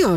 You're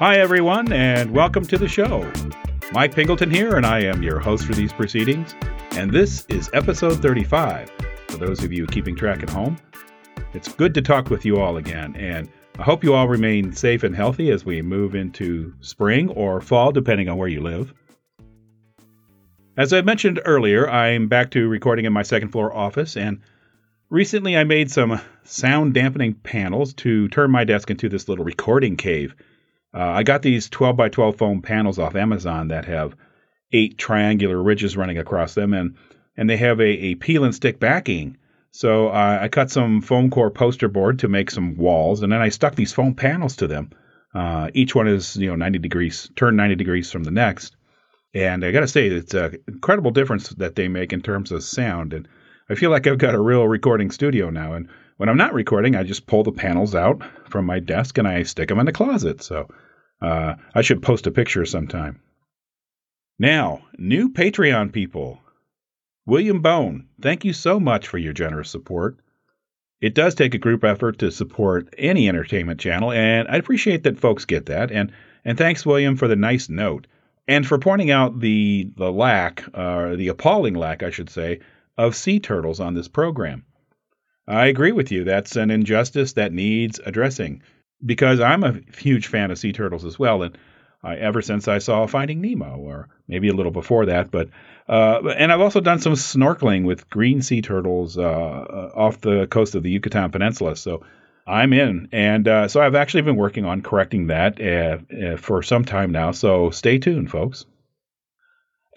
Hi, everyone, and welcome to the show. Mike Pingleton here, and I am your host for these proceedings. And this is episode 35. For those of you keeping track at home, it's good to talk with you all again. And I hope you all remain safe and healthy as we move into spring or fall, depending on where you live. As I mentioned earlier, I'm back to recording in my second floor office, and recently I made some sound dampening panels to turn my desk into this little recording cave. I got these 12 by 12 foam panels off Amazon that have 8 triangular ridges running across them, and they have a peel and stick backing. So I cut some foam core poster board to make some walls, and then I stuck these foam panels to them. Each one is 90 degrees from the next, and I got to say it's an incredible difference that they make in terms of sound. And I feel like I've got a real recording studio now. And when I'm not recording, I just pull the panels out from my desk and I stick them in the closet. So I should post a picture sometime. Now, new Patreon people. William Bone, thank you so much for your generous support. It does take a group effort to support any entertainment channel, and I appreciate that folks get that. And thanks, William, for the nice note and for pointing out the lack, or the appalling lack, I should say, of sea turtles on this program. I agree with you. That's an injustice that needs addressing, because I'm a huge fan of sea turtles as well, and ever since I saw Finding Nemo, or maybe a little before that. And I've also done some snorkeling with green sea turtles off the coast of the Yucatan Peninsula, so I'm in. And so I've actually been working on correcting that for some time now, so stay tuned, folks.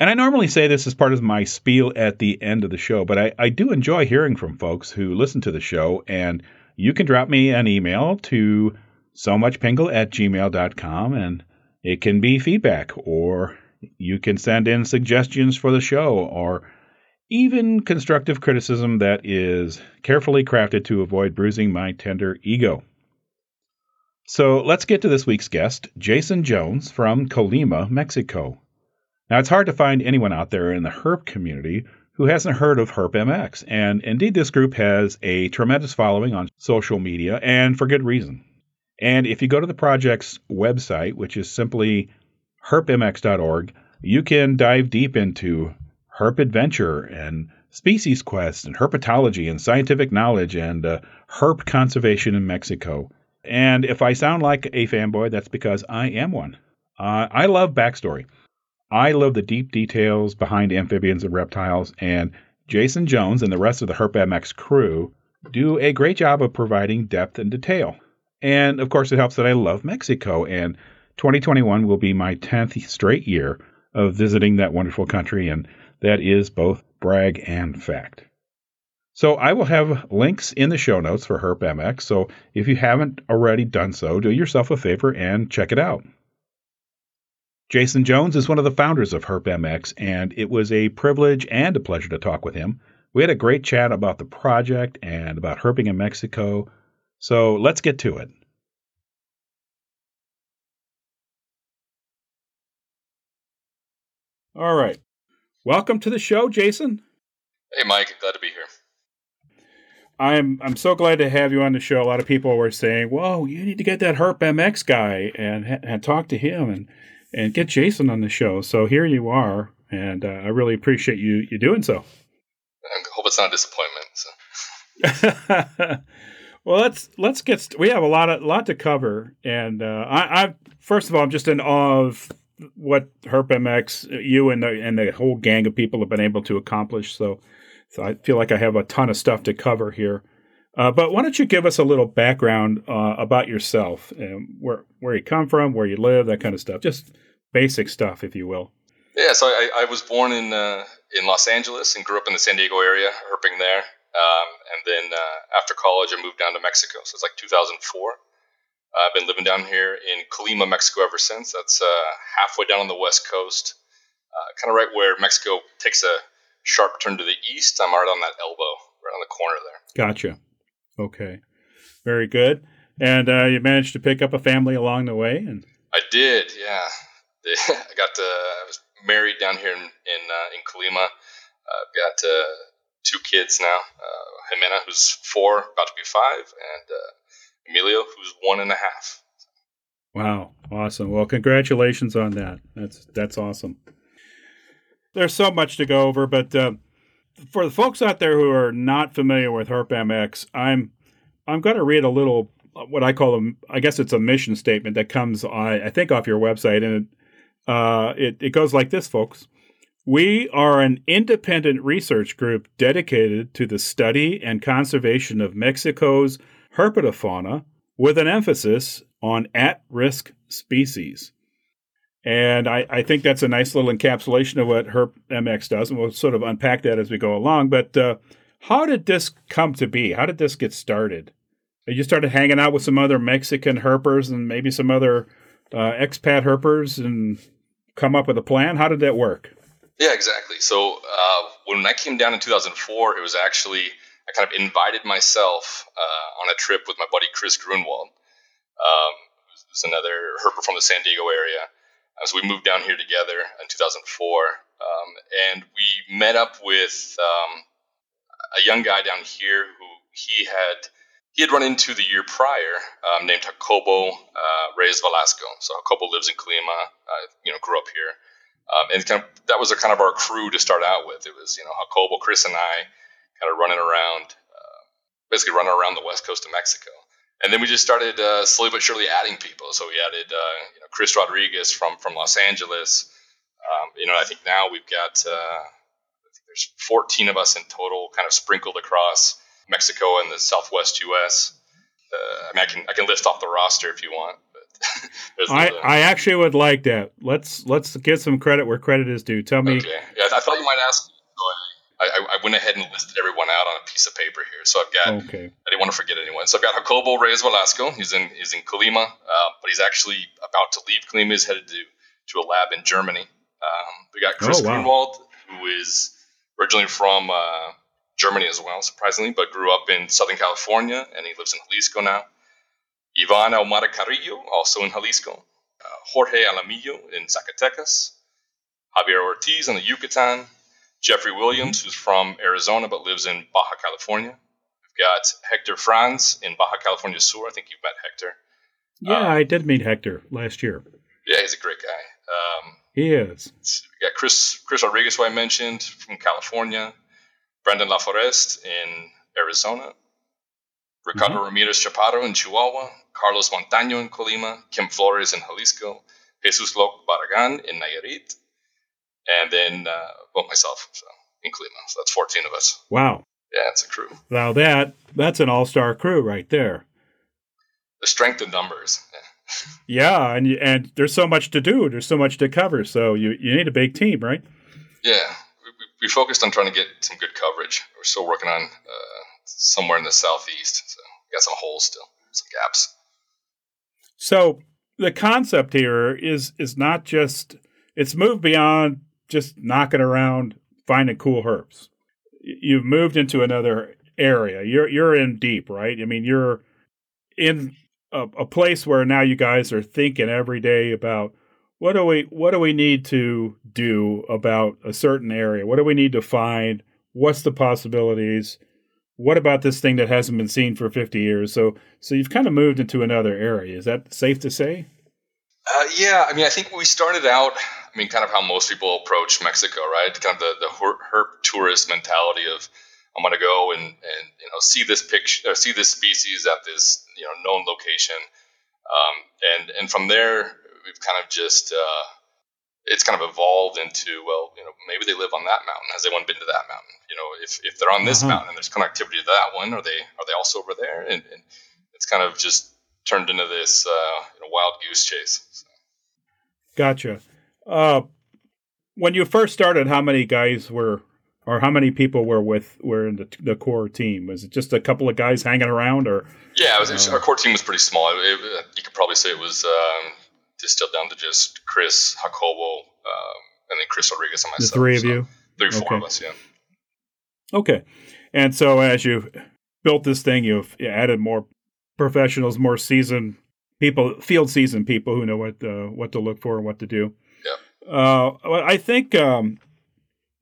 And I normally say this as part of my spiel at the end of the show, but I do enjoy hearing from folks who listen to the show, and you can drop me an email to somuchpingle@gmail.com, and it can be feedback, or you can send in suggestions for the show, or even constructive criticism that is carefully crafted to avoid bruising my tender ego. So let's get to this week's guest, Jason Jones from Colima, Mexico. Now, it's hard to find anyone out there in the herp community who hasn't heard of HerpMX, and indeed this group has a tremendous following on social media, and for good reason. And if you go to the project's website, which is simply herpmx.org, you can dive deep into herp adventure and species quests and herpetology and scientific knowledge and herp conservation in Mexico. And if I sound like a fanboy, that's because I am one. I love backstory. I love the deep details behind amphibians and reptiles, and Jason Jones and the rest of the HerpMX crew do a great job of providing depth and detail. And, of course, it helps that I love Mexico, and 2021 will be my 10th straight year of visiting that wonderful country, and that is both brag and fact. So I will have links in the show notes for HerpMX, so if you haven't already done so, do yourself a favor and check it out. Jason Jones is one of the founders of HerpMX, and it was a privilege and a pleasure to talk with him. We had a great chat about the project and about herping in Mexico, so let's get to it. All right. Welcome to the show, Jason. Hey, Mike. Glad to be here. I'm so glad to have you on the show. A lot of people were saying, whoa, you need to get that HerpMX guy and talk to him and get Jason on the show. So here you are, and I really appreciate you doing so. I hope it's not a disappointment. So. Well, let's get. We have a lot to cover, and I first of all, I'm just in awe of what HerpMX, you and the whole gang of people have been able to accomplish. So I feel like I have a ton of stuff to cover here. But why don't you give us a little background about yourself, where you come from, where you live, that kind of stuff. Just basic stuff, if you will. Yeah, so I was born in Los Angeles and grew up in the San Diego area, herping there. And then after college, I moved down to Mexico. So it's like 2004. I've been living down here in Colima, Mexico ever since. That's halfway down on the west coast, kind of right where Mexico takes a sharp turn to the east. I'm right on that elbow, right on the corner there. Gotcha. Okay. Very good. And you managed to pick up a family along the way? And I did, yeah. I was married down here in Colima. I've got two kids now, Jimena, who's 4, about to be 5, and Emilio, who's 1.5. Wow. Awesome. Well, congratulations on that. That's awesome. There's so much to go over, but for the folks out there who are not familiar with HERP-MX, I'm going to read a little, what I call them, I guess it's a mission statement that comes, I think, off your website. And it goes like this, folks. We are an independent research group dedicated to the study and conservation of Mexico's herpetofauna with an emphasis on at-risk species. And I think that's a nice little encapsulation of what HERP-MX does, and we'll sort of unpack that as we go along. But how did this come to be? How did this get started? You started hanging out with some other Mexican herpers and maybe some other expat herpers and come up with a plan? How did that work? Yeah, exactly. So when I came down in 2004, it was actually I kind of invited myself on a trip with my buddy Chris Grunwald, who's another herper from the San Diego area. So we moved down here together in 2004, and we met up with a young guy down here who he had run into the year prior, named Jacobo Reyes Velasco. So Jacobo lives in Colima, grew up here, and that was kind of our crew to start out with. It was Jacobo, Chris, and I kind of running around the west coast of Mexico. And then we just started slowly but surely adding people. So we added, Chris Rodriguez from Los Angeles. I think now we've got there's 14 of us in total, kind of sprinkled across Mexico and the Southwest U.S. I can list off the roster if you want. But I actually would like that. Let's give some credit where credit is due. Tell me. Okay. Yeah, I thought you might ask. I went ahead and listed everyone out on a piece of paper here. So I've got, I didn't want to forget anyone. So I've got Jacobo Reyes Velasco. He's in Colima, but he's actually about to leave Colima. He's headed to a lab in Germany. We got Chris Grunwald, who is originally from Germany as well, surprisingly, but grew up in Southern California, and he lives in Jalisco now. Ivan Ahumada Carrillo, also in Jalisco. Jorge Alamillo in Zacatecas. Javier Ortiz in the Yucatan. Jeffrey Williams, who's from Arizona but lives in Baja California. We've got Hector Franz in Baja California Sur. I think you've met Hector. Yeah, I did meet Hector last year. Yeah, he's a great guy. He is. We got Chris Rodriguez, who I mentioned, from California. Brendan LaForest in Arizona. Ricardo Ramirez Chaparro in Chihuahua. Carlos Montaño in Colima. Kim Flores in Jalisco. Jesus Locke Barragán in Nayarit. And then myself, so in Colima. So that's 14 of us. Wow. Yeah, it's a crew. Now that's an all-star crew right there. The strength of numbers. Yeah, and there's so much to do. There's so much to cover. So you need a big team, right? Yeah. We focused on trying to get some good coverage. We're still working on somewhere in the southeast. So we got some holes still, some gaps. So the concept here is not just – it's moved beyond – just knocking around, finding cool herbs. You've moved into another area. You're in deep, right? I mean, you're in a place where now you guys are thinking every day about what do we need to do about a certain area? What do we need to find? What's the possibilities? What about this thing that hasn't been seen for 50 years? So you've kind of moved into another area. Is that safe to say? Yeah. I mean, I think we started out – I mean, kind of how most people approach Mexico, right? Kind of the herp tourist mentality of I'm going to go and see this picture, or see this species at this known location, and from there we've kind of just it's kind of evolved into maybe they live on that mountain. Has anyone been to that mountain? If they're on this mountain and there's connectivity to that one, are they also over there? And it's kind of just turned into this wild goose chase. So. Gotcha. When you first started, how many guys were Or how many people were in the core team? Was it just a couple of guys hanging around, or? Yeah, our core team was pretty small. You could probably say it was distilled down to just Chris, Jacobo, and then Chris Rodriguez and myself. The three of you? Four of us, yeah. Okay. And so as you built this thing, you've added more professionals, more seasoned people, field seasoned people who know what to look for and what to do. Yeah. I think...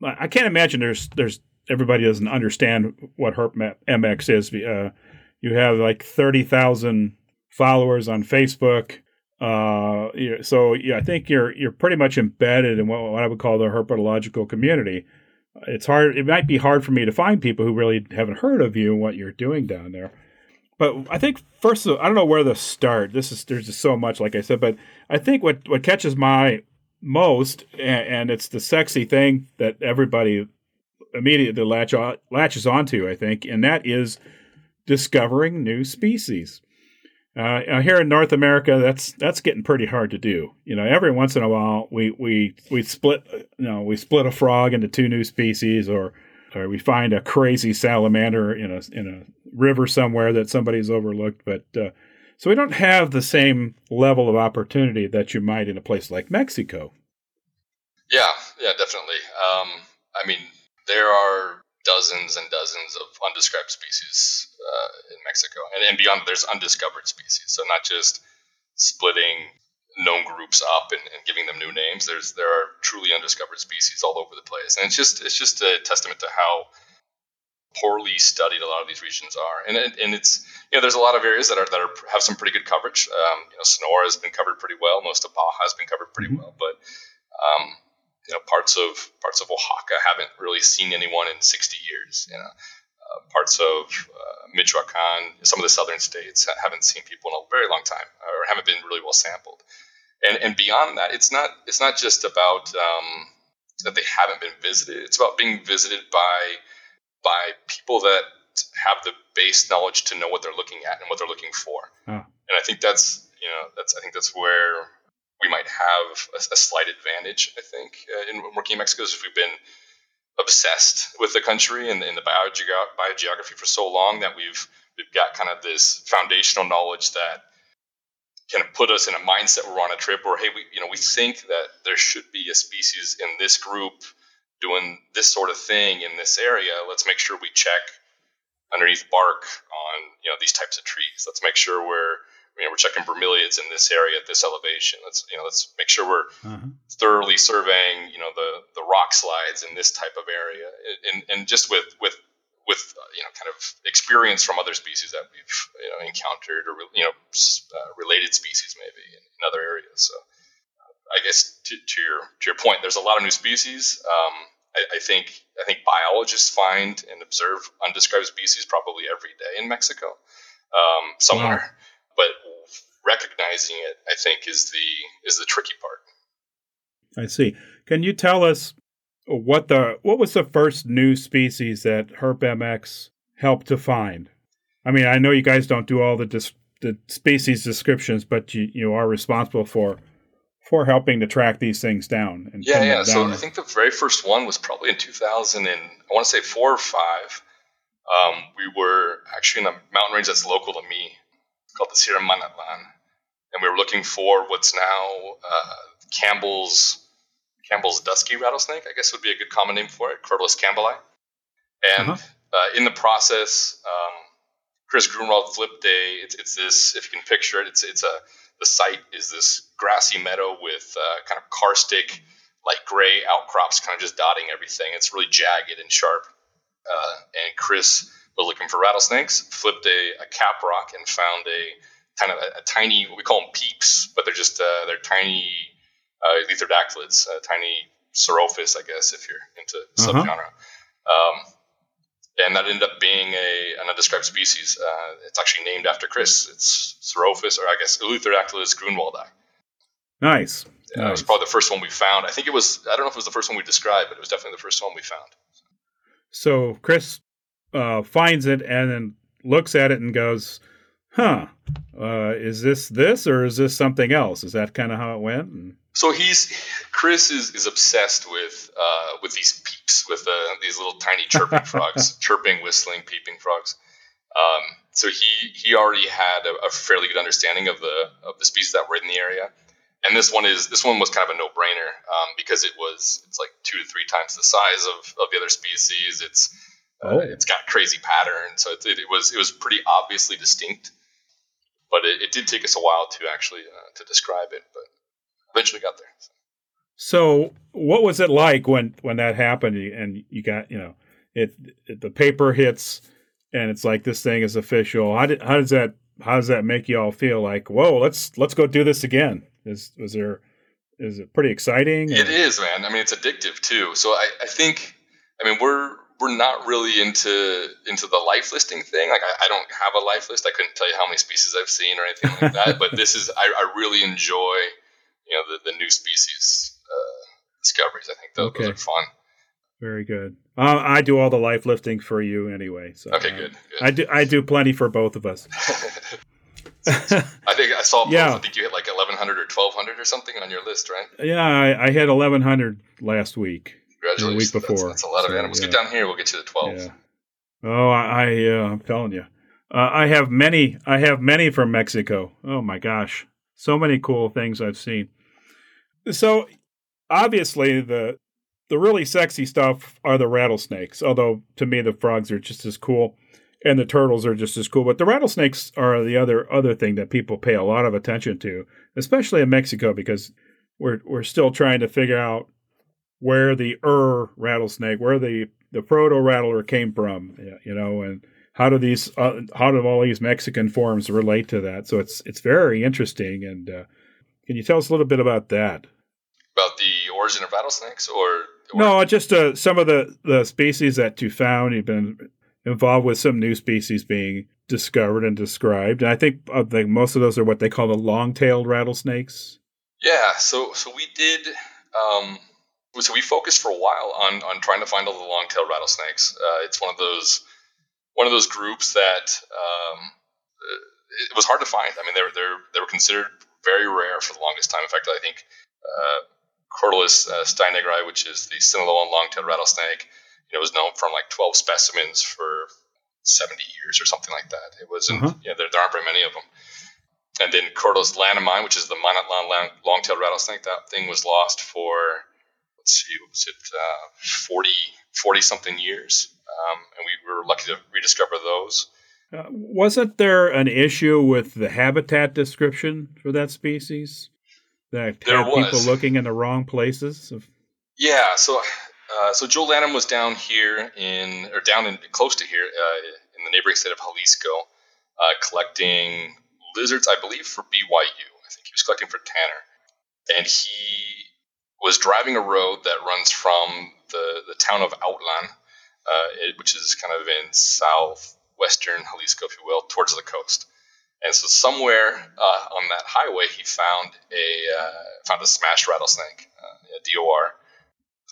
I can't imagine there's everybody doesn't understand what HerpMX is. You have like 30,000 followers on Facebook, I think you're pretty much embedded in what I would call the herpetological community. It's hard. It might be hard for me to find people who really haven't heard of you and what you're doing down there. But I think first of all, I don't know where to start. There's just so much, like I said. But I think what catches my most, and it's the sexy thing that everybody immediately latches onto, I think, and that is discovering new species. Here in North America, that's getting pretty hard to do. You know, every once in a while, we split a frog into two new species, or we find a crazy salamander in a river somewhere that somebody's overlooked, but. So we don't have the same level of opportunity that you might in a place like Mexico. Yeah, definitely. There are dozens and dozens of undescribed species in Mexico. And beyond, there's undiscovered species. So not just splitting known groups up and giving them new names. There are truly undiscovered species all over the place. And it's just a testament to how poorly studied a lot of these regions are, and it's, you know, there's a lot of areas that have some pretty good coverage. Sonora has been covered pretty well. Most of Baja has been covered pretty well, but parts of Oaxaca haven't really seen anyone in 60 years. You know, parts of Michoacan, some of the southern states haven't seen people in a very long time, or haven't been really well sampled. And beyond that, it's not just about that they haven't been visited. It's about being visited by people that have the base knowledge to know what they're looking at and what they're looking for. Oh. And I think that's where we might have a slight advantage, I think, in working in Mexico, is if we've been obsessed with the country and in the biogeography for so long that we've got kind of this foundational knowledge that can put us in a mindset we're on a trip, or, hey, we think that there should be a species in this group doing this sort of thing in this area. Let's make sure we check underneath bark on, these types of trees. Let's make sure we're checking bromeliads in this area at this elevation. Let's make sure we're thoroughly surveying, the rock slides in this type of area. And just with kind of experience from other species that we've, encountered, or, related species maybe in other areas. So, I guess to your point, there's a lot of new species. I think biologists find and observe undescribed species probably every day in Mexico, somewhere. Wow. But recognizing it, I think, is the tricky part. I see. Can you tell us what was the first new species that HerpMX helped to find? I mean, I know you guys don't do all the species descriptions, but you are responsible for helping to track these things down. And yeah. So I think the very first one was probably in 2004 or 2005. We were actually in a mountain range that's local to me, called the Sierra Manatlan, and we were looking for what's now Campbell's dusky rattlesnake, I guess would be a good common name for it, Corylus campbelli. And in the process, Chris Grunwald flipped a. It's this, if you can picture it, the site is this grassy meadow with kind of karstic, light gray outcrops kind of just dotting everything. It's really jagged and sharp. And Chris was looking for rattlesnakes, flipped a cap rock, and found a kind of a tiny, we call them peeps, but they're just they're tiny lepthodactylids, tiny Saurophis, I guess, if you're into subgenre. And that ended up being an undescribed species. It's actually named after Chris. It's Saurophis, or I guess Eleutherodactylus grunwaldi. Nice. Yeah, nice. It was probably the first one we found. I think it was, I don't know if it was the first one we described, but it was definitely the first one we found. So Chris finds it and then looks at it and goes, huh, is this or is this something else? Is that kind of how it went? So Chris is obsessed with these peeps, with these little tiny chirping frogs, whistling, peeping frogs. So he already had a fairly good understanding of the species that were in the area. And this one was kind of a no-brainer because it's like 2 to 3 times the size of the other species. It's got crazy patterns, so it was pretty obviously distinct. But it did take us a while to actually to describe it, but eventually got there. So what was it like when that happened? And you got it the paper hits and it's like this thing is official. How does that make you all feel? Like, whoa, let's go do this again. Is it pretty exciting? It is, man. I mean, it's addictive too. So I think, I mean, we're not really into the life listing thing. Like I don't have a life list. I couldn't tell you how many species I've seen or anything like that, but I really enjoy, the new species, discoveries. I think those are fun. Very good. I do all the life listing for you anyway. So, good. I do plenty for both of us. I think I saw both. Yeah. I think you hit like 1,100 or 1,200 or something on your list, right? Yeah, I hit 1,100 last week. Congratulations. The week before. That's a lot of animals. Yeah. Get down here. We'll get you to 12. Yeah. Oh, I'm telling you. I have many from Mexico. Oh, my gosh. So many cool things I've seen. So, obviously, the really sexy stuff are the rattlesnakes, although, to me, the frogs are just as cool. And the turtles are just as cool. But the rattlesnakes are the other thing that people pay a lot of attention to, especially in Mexico, because we're still trying to figure out where the rattlesnake, where the proto-rattler came from, and how do all these Mexican forms relate to that? So it's very interesting. And can you tell us a little bit about that? About the origin of rattlesnakes? Or no, just some of the species that you found. You've been involved with some new species being discovered and described. And I think most of those are what they call the long-tailed rattlesnakes. Yeah, so we did so we focused for a while on trying to find all the long-tailed rattlesnakes. It's one of those groups that it was hard to find. I mean, they were considered very rare for the longest time. In fact, I think Cordylis steinegri, which is the Sinaloan long-tailed rattlesnake, it was known from like 12 specimens for 70 years or something like that. It wasn't, there aren't very many of them. And then Cordylis lanamine, which is the Manatlan long-tailed rattlesnake, that thing was lost for, 40-something years. And we were lucky to rediscover those. Wasn't there an issue with the habitat description for that species? That there had people looking in the wrong places? Yeah, so Joel Lanham was down here close to here in the neighboring state of Jalisco, collecting lizards, I believe, for BYU. I think he was collecting for Tanner. And he was driving a road that runs from the town of Autlan, which is kind of in southwestern Jalisco, if you will, towards the coast. And so somewhere on that highway, he found a smashed rattlesnake, a DOR.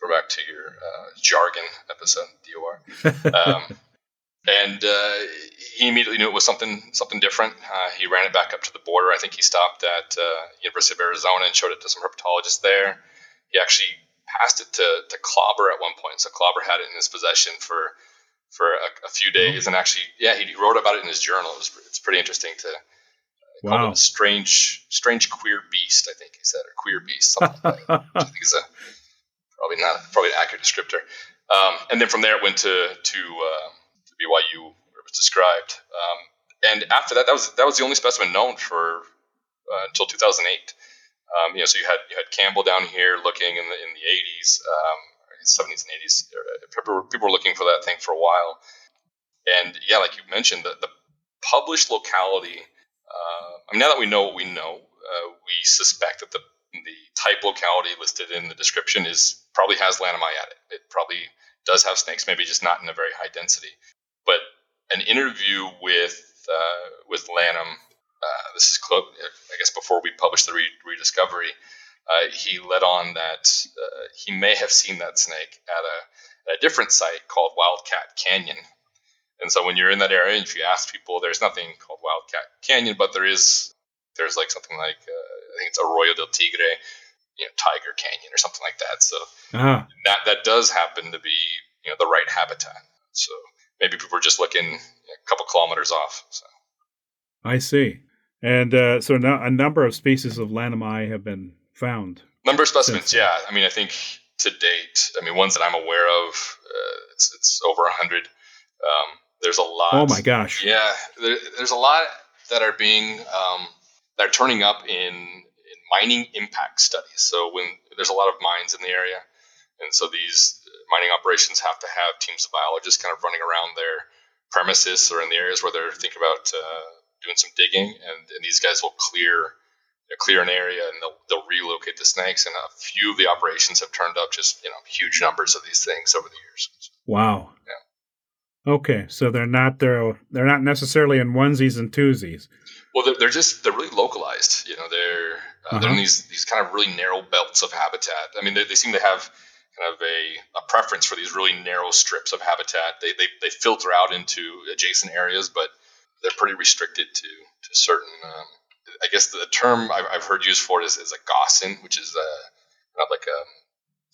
We're back to your jargon episode, DOR. And he immediately knew it was something different. He ran it back up to the border. I think he stopped at University of Arizona and showed it to some herpetologists there. He actually passed it to Clauber at one point. So Clauber had it in his possession for a few days. And actually, he wrote about it in his journal. It's pretty interesting to call it a strange queer beast, I think he said, or queer beast, something like that. Which I think is probably an accurate descriptor. And then from there it went to BYU where it was described. And after that, that was the only specimen known for until 2008. So you had Campbell down here looking in the 80s, 70s and 80s. People were looking for that thing for a while. And yeah, like you mentioned, the published locality. I mean, now that we know what we know, we suspect that the type locality listed in the description probably has lanami at it. It probably does have snakes, maybe just not in a very high density. But an interview with Lanham, this is close, I guess before we published the rediscovery, he led on that he may have seen that snake at a different site called Wildcat Canyon. And so when you're in that area and if you ask people, there's nothing called Wildcat Canyon, but there's like something like, I think it's Arroyo del Tigre, Tiger Canyon or something like that. So that does happen to be, the right habitat. So maybe people are just looking a couple kilometers off. So. I see. And so now a number of species of Lanami have been found. Number of specimens, yeah. I mean, I think to date, ones that I'm aware of, it's over 100. There's a lot. Oh my gosh! Yeah, there's a lot that are being that are turning up in mining impact studies. So when there's a lot of mines in the area, and so these mining operations have to have teams of biologists kind of running around their premises or in the areas where they're thinking about doing some digging, and these guys will clear an area and they'll relocate the snakes. And a few of the operations have turned up just huge numbers of these things over the years. Wow. Yeah. Okay, so they're not necessarily in onesies and twosies. Well, they're really localized. They're in these kind of really narrow belts of habitat. I mean, they seem to have kind of a preference for these really narrow strips of habitat. They filter out into adjacent areas, but they're pretty restricted to certain. I guess the term I've heard used for it is a gossin, which is not like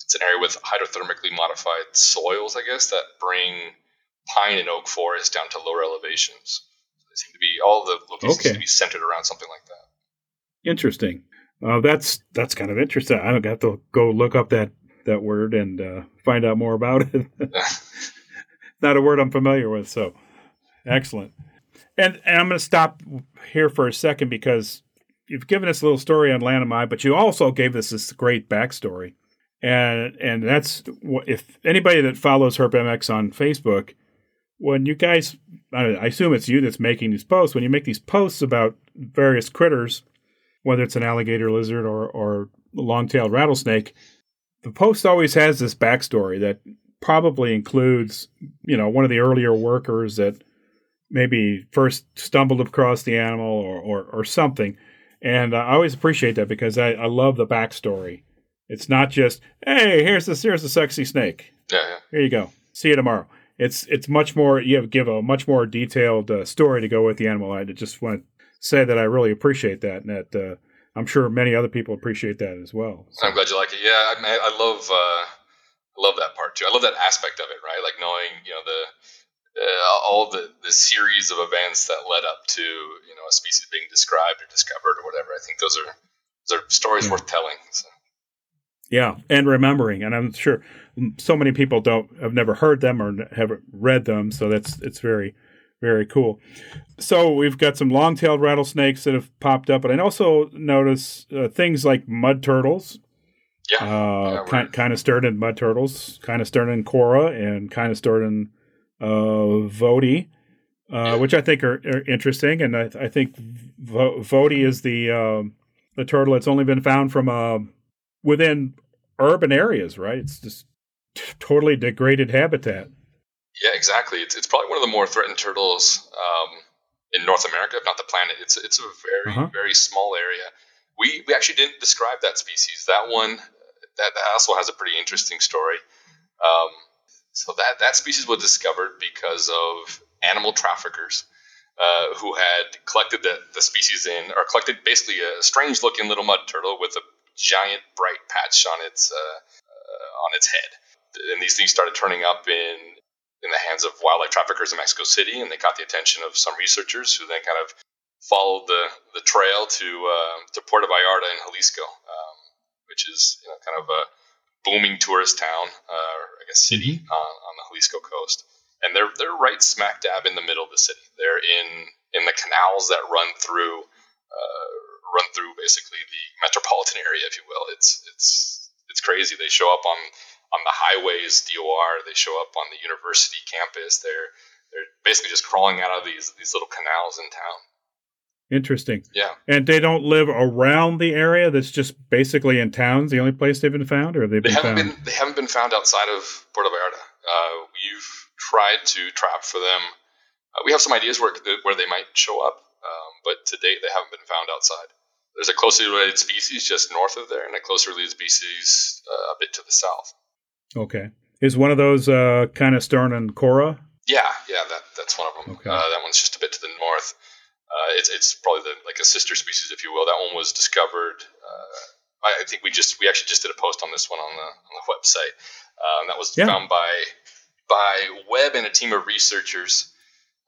it's an area with hydrothermically modified soils, I guess, that bring pine and oak forests down to lower elevations. So they seem to be all the locations seem to be centered around something like that. Interesting. That's kind of interesting. I don't have to go look up that word and find out more about it. Not a word I'm familiar with, so excellent. And I'm going to stop here for a second because you've given us a little story on Lanami, but you also gave us this great backstory. And that's – if anybody that follows HerpMX on Facebook, when you guys – I assume it's you that's making these posts. When you make these posts about various critters, whether it's an alligator lizard or long-tailed rattlesnake, the post always has this backstory that probably includes, one of the earlier workers that – maybe first stumbled across the animal or something. And I always appreciate that because I love the backstory. It's not just, hey, here's the sexy snake. Yeah. Here you go. See you tomorrow. It's much more, you give a much more detailed story to go with the animal. I just want to say that I really appreciate that and that I'm sure many other people appreciate that as well. So. I'm glad you like it. Yeah, I love that part too. I love that aspect of it, right? Like knowing, all the series of events that led up to a species being described or discovered or whatever. I think those are stories worth telling. So. Yeah, and remembering, and I'm sure so many people have never heard them or haven't read them. So it's very, very cool. So we've got some long-tailed rattlesnakes that have popped up, but I also notice things like mud turtles. Yeah, Cynosternid mud turtles, Cynosternid cora, and Cynosternid Vody, which I think are interesting, and I think Vody is the turtle that's only been found from within urban areas, right? It's just totally degraded habitat. Yeah, exactly. It's probably one of the more threatened turtles in North America, if not the planet. It's a very very small area. We actually didn't describe that species. That one that also has a pretty interesting story. So that species was discovered because of animal traffickers who had collected the species collected basically a strange looking little mud turtle with a giant bright patch on its head. And these things started turning up in the hands of wildlife traffickers in Mexico City, and they caught the attention of some researchers who then kind of followed the trail to Puerto Vallarta in Jalisco, which is kind of a booming tourist town, I guess city on the Jalisco coast, and they're right smack dab in the middle of the city. They're in the canals that run through basically the metropolitan area, if you will. It's crazy. They show up on the highways, DOR. They show up on the university campus. They're basically just crawling out of these little canals in town. Interesting. Yeah. And they don't live around the area. That's just basically in towns. The only place they've been found, or they haven't been found outside of Puerto Vallarta. We've tried to trap for them. We have some ideas where they might show up, but to date they haven't been found outside. There's a closely related species just north of there, and a closely related species a bit to the south. Okay. Is one of those Cynosternid cora? Yeah, that's one of them. Okay. That one's just a bit to the north. It's probably like a sister species, if you will. That one was discovered. I think we actually just did a post on this one on the website. That was found by Webb and a team of researchers.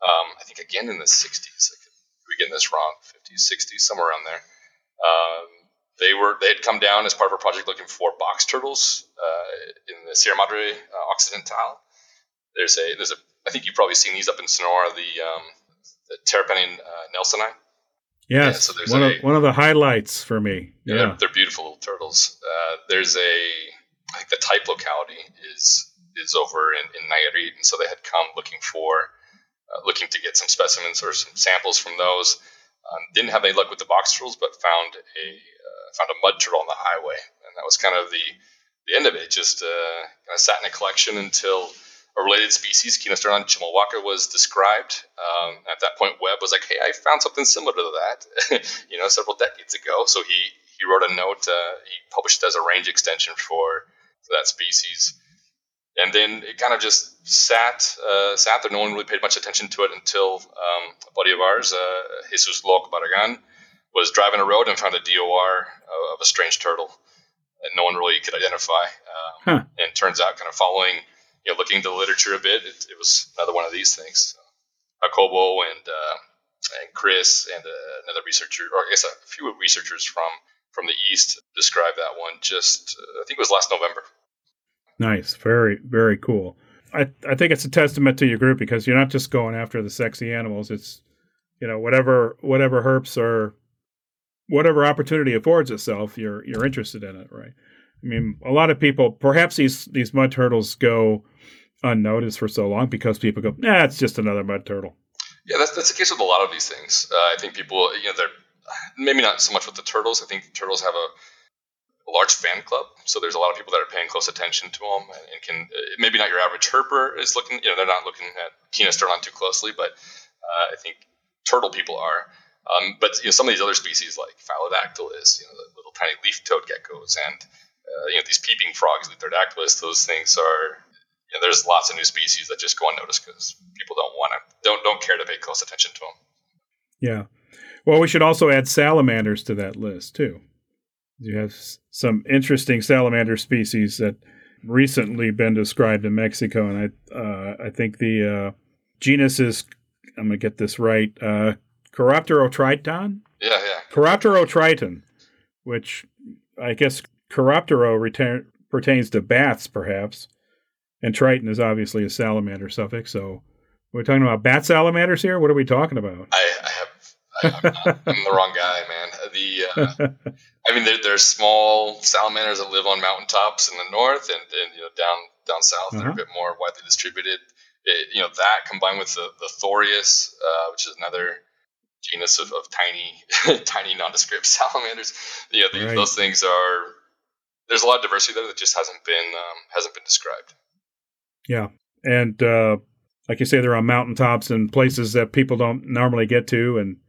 I think again in the 60s. I could be getting this wrong. 50s, 60s, somewhere around there. They had come down as part of a project looking for box turtles in the Sierra Madre Occidental. There's a I think you've probably seen these up in Sonora, the Terrapinian nelsoni. Yes, yeah, so there's one of the highlights for me. Yeah, they're beautiful little turtles. I think the type locality is over in Nayarit, and so they had come looking to get some specimens or some samples from those. Didn't have any luck with the box turtles, but found a mud turtle on the highway, and that was kind of the end of it. Just kind of sat in a collection until a related species, Chenosternum chimolhuaca, was described. At that point, Webb was like, "Hey, I found something similar to that, several decades ago." So he wrote a note. He published it as a range extension for that species, and then it kind of just sat there. No one really paid much attention to it until a buddy of ours, Jesus Locke Barragan, was driving a road and found a DOR of a strange turtle that no one really could identify. And turns out, kind of following. Looking into the literature a bit, it was another one of these things. So, Jacobo and Chris and another researcher, or I guess a few researchers from the East described that one just, I think it was last November. Nice. Very, very cool. I think it's a testament to your group because you're not just going after the sexy animals. It's, whatever herps or whatever opportunity affords itself, you're interested in it, right? I mean, a lot of people, perhaps these mud turtles go unnoticed for so long because people go, nah, it's just another mud turtle. Yeah, that's the case with a lot of these things. I think people, they're maybe not so much with the turtles. I think turtles have a large fan club. So there's a lot of people that are paying close attention to them and can, maybe not your average herper is looking, they're not looking at Chenosternum too closely, but I think turtle people are. But some of these other species like Phallodactyl is, the little tiny leaf-toed geckos and, these peeping frogs, Leptodactylus, those things are. There's lots of new species that just go unnoticed because people don't care to pay close attention to them. Yeah, well, we should also add salamanders to that list too. You have some interesting salamander species that recently been described in Mexico, and I think the genus is, I'm going to get this right, Chiropterotriton. Yeah. Chiropterotriton, which I guess. Chiroptero pertains to bats, perhaps, and triton is obviously a salamander suffix. So we're talking about bat salamanders here? What are we talking about? I'm the wrong guy, man. There's small salamanders that live on mountaintops in the north and down south. They're a bit more widely distributed. That combined with the Thorius, which is another genus of tiny, tiny nondescript salamanders. Those things are. There's a lot of diversity there that just hasn't been described. Yeah, and like you say, they're on mountaintops and places that people don't normally get to, and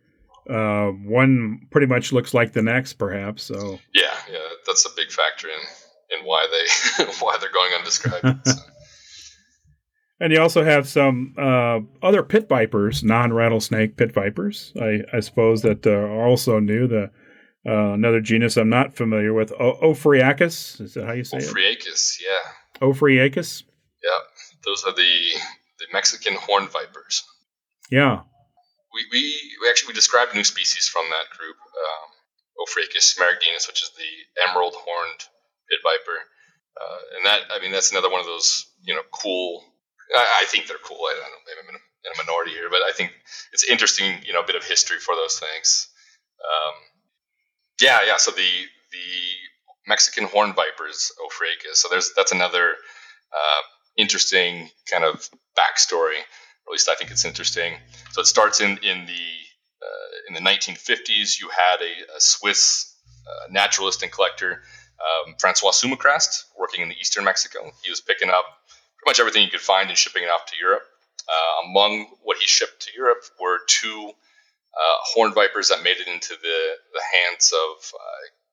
one pretty much looks like the next, perhaps. So yeah, that's a big factor in why they why they're going undescribed. So. And you also have some other pit vipers, non-rattlesnake pit vipers. I suppose that are also new. Another genus I'm not familiar with, Ophryacus. Is that how you say it? Ophryacus, yeah. Ophryacus? Yeah. Those are the Mexican horned vipers. Yeah. We described new species from that group, Ophryacus smaragdinus, which is the emerald horned pit viper. And that's another one of those, cool. I think they're cool. I don't know, maybe I'm in a minority here, but I think it's interesting, a bit of history for those things. Yeah. So the Mexican horned vipers, Ophryacus. So that's another interesting kind of backstory. Or at least I think it's interesting. So it starts in the 1950s. You had a Swiss naturalist and collector, Francois Sumacrast, working in the eastern Mexico. He was picking up pretty much everything he could find and shipping it off to Europe. Among what he shipped to Europe were two. Horned vipers that made it into the hands of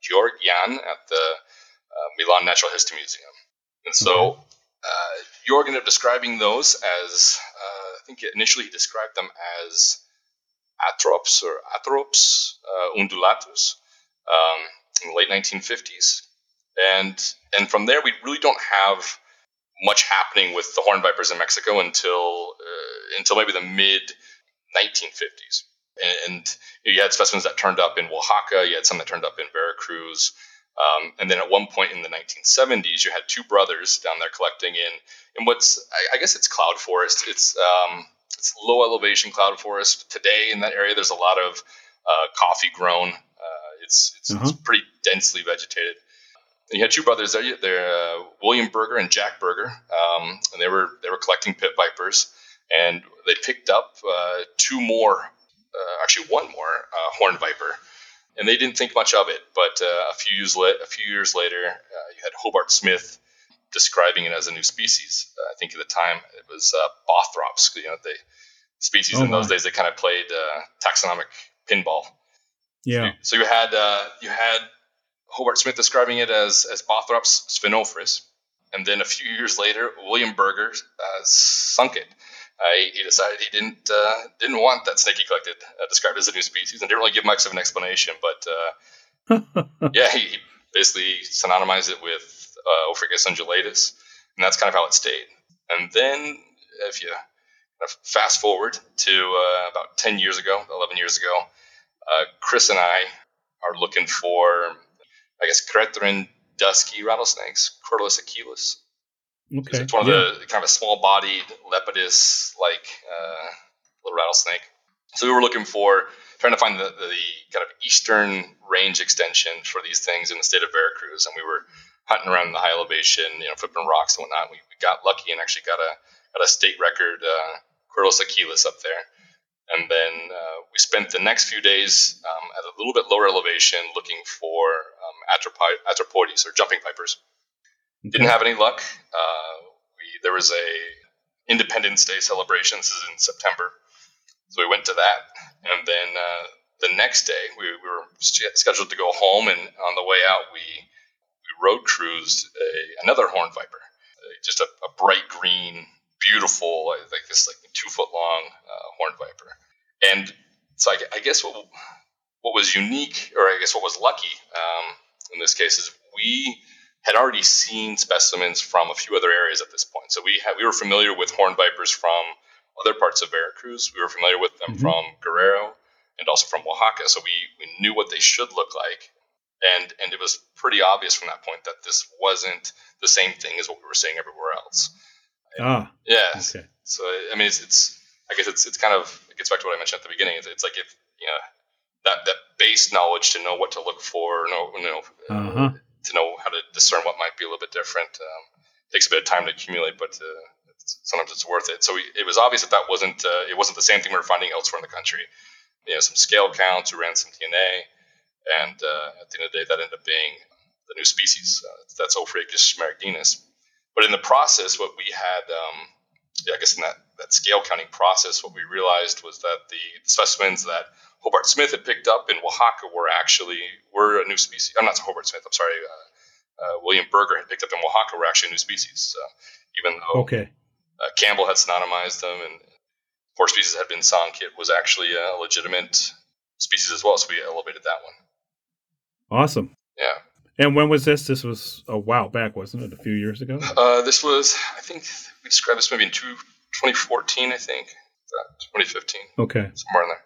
Georg Jahn at the Milan Natural History Museum. And so Georg ended up describing those as think initially he described them as atrops or atrops undulatus in the late 1950s. And from there, we really don't have much happening with the horned vipers in Mexico until maybe the mid-1950s. And you had specimens that turned up in Oaxaca, you had some that turned up in Veracruz. And then at one point in the 1970s, you had two brothers down there collecting in what's, I guess it's cloud forest. It's low elevation cloud forest. Today in that area, there's a lot of coffee grown. It's pretty densely vegetated. And you had two brothers there, William Berger and Jack Berger, and they were collecting pit vipers, and they picked up one more horned viper. And they didn't think much of it, but a few years later, you had Hobart Smith describing it as a new species. I think at the time it was Bothrops. You know, the species in those days they kind of played taxonomic pinball. Yeah. So you had Hobart Smith describing it as Bothrops spinophorus, and then a few years later, William Berger sunk it. He decided he didn't want that snake he collected described as a new species, and didn't really give much of an explanation. But he basically synonymized it with Ophricus undulatus, and that's kind of how it stayed. And then, if you fast forward to about 11 years ago, Chris and I are looking for, I guess, Cretrin dusky rattlesnakes, Corylus achelus. Okay. It's one of the kind of a small-bodied Lepidus-like little rattlesnake. So we were looking for, trying to find the kind of eastern range extension for these things in the state of Veracruz, and we were hunting around in the high elevation, flipping rocks and whatnot. We got lucky and actually got a state record Corylus achelus up there. And then we spent the next few days at a little bit lower elevation looking for atropoides or jumping vipers. Okay. Didn't have any luck. There was a Independence Day celebration. This is in September. So we went to that. And then the next day, we were scheduled to go home. And on the way out, we road cruised another horned viper. Just a bright green, beautiful, like this 2-foot-long horned viper. And so I guess what was unique, or I guess what was lucky in this case, is we had already seen specimens from a few other areas at this point. So we were familiar with horned vipers from other parts of Veracruz. We were familiar with them from Guerrero and also from Oaxaca. So we knew what they should look like. And it was pretty obvious from that point that this wasn't the same thing as what we were seeing everywhere else. Yeah. Okay. So, I mean, it's kind of, it gets back to what I mentioned at the beginning. It's like if, that base knowledge to know what to look for, to know how to discern what might be a little bit different. Takes a bit of time to accumulate, but sometimes it's worth it. So it was obvious that it wasn't the same thing we were finding elsewhere in the country. Some scale counts, we ran some DNA, and at the end of the day, that ended up being the new species. That's Ophricus smaragdinus. But in the process, what we had, in that scale counting process, what we realized was that the specimens that Hobart Smith had picked up in Oaxaca were a new species. I'm not Hobart Smith. I'm sorry. William Berger had picked up in Oaxaca were actually a new species. Even though Campbell had synonymized them and four species had been sunk, it was actually a legitimate species as well. So we elevated that one. Awesome. Yeah. And when was this? This was a while back, wasn't it? A few years ago? This was, I think we described this maybe in 2014, I think. 2015. Okay. Somewhere in there.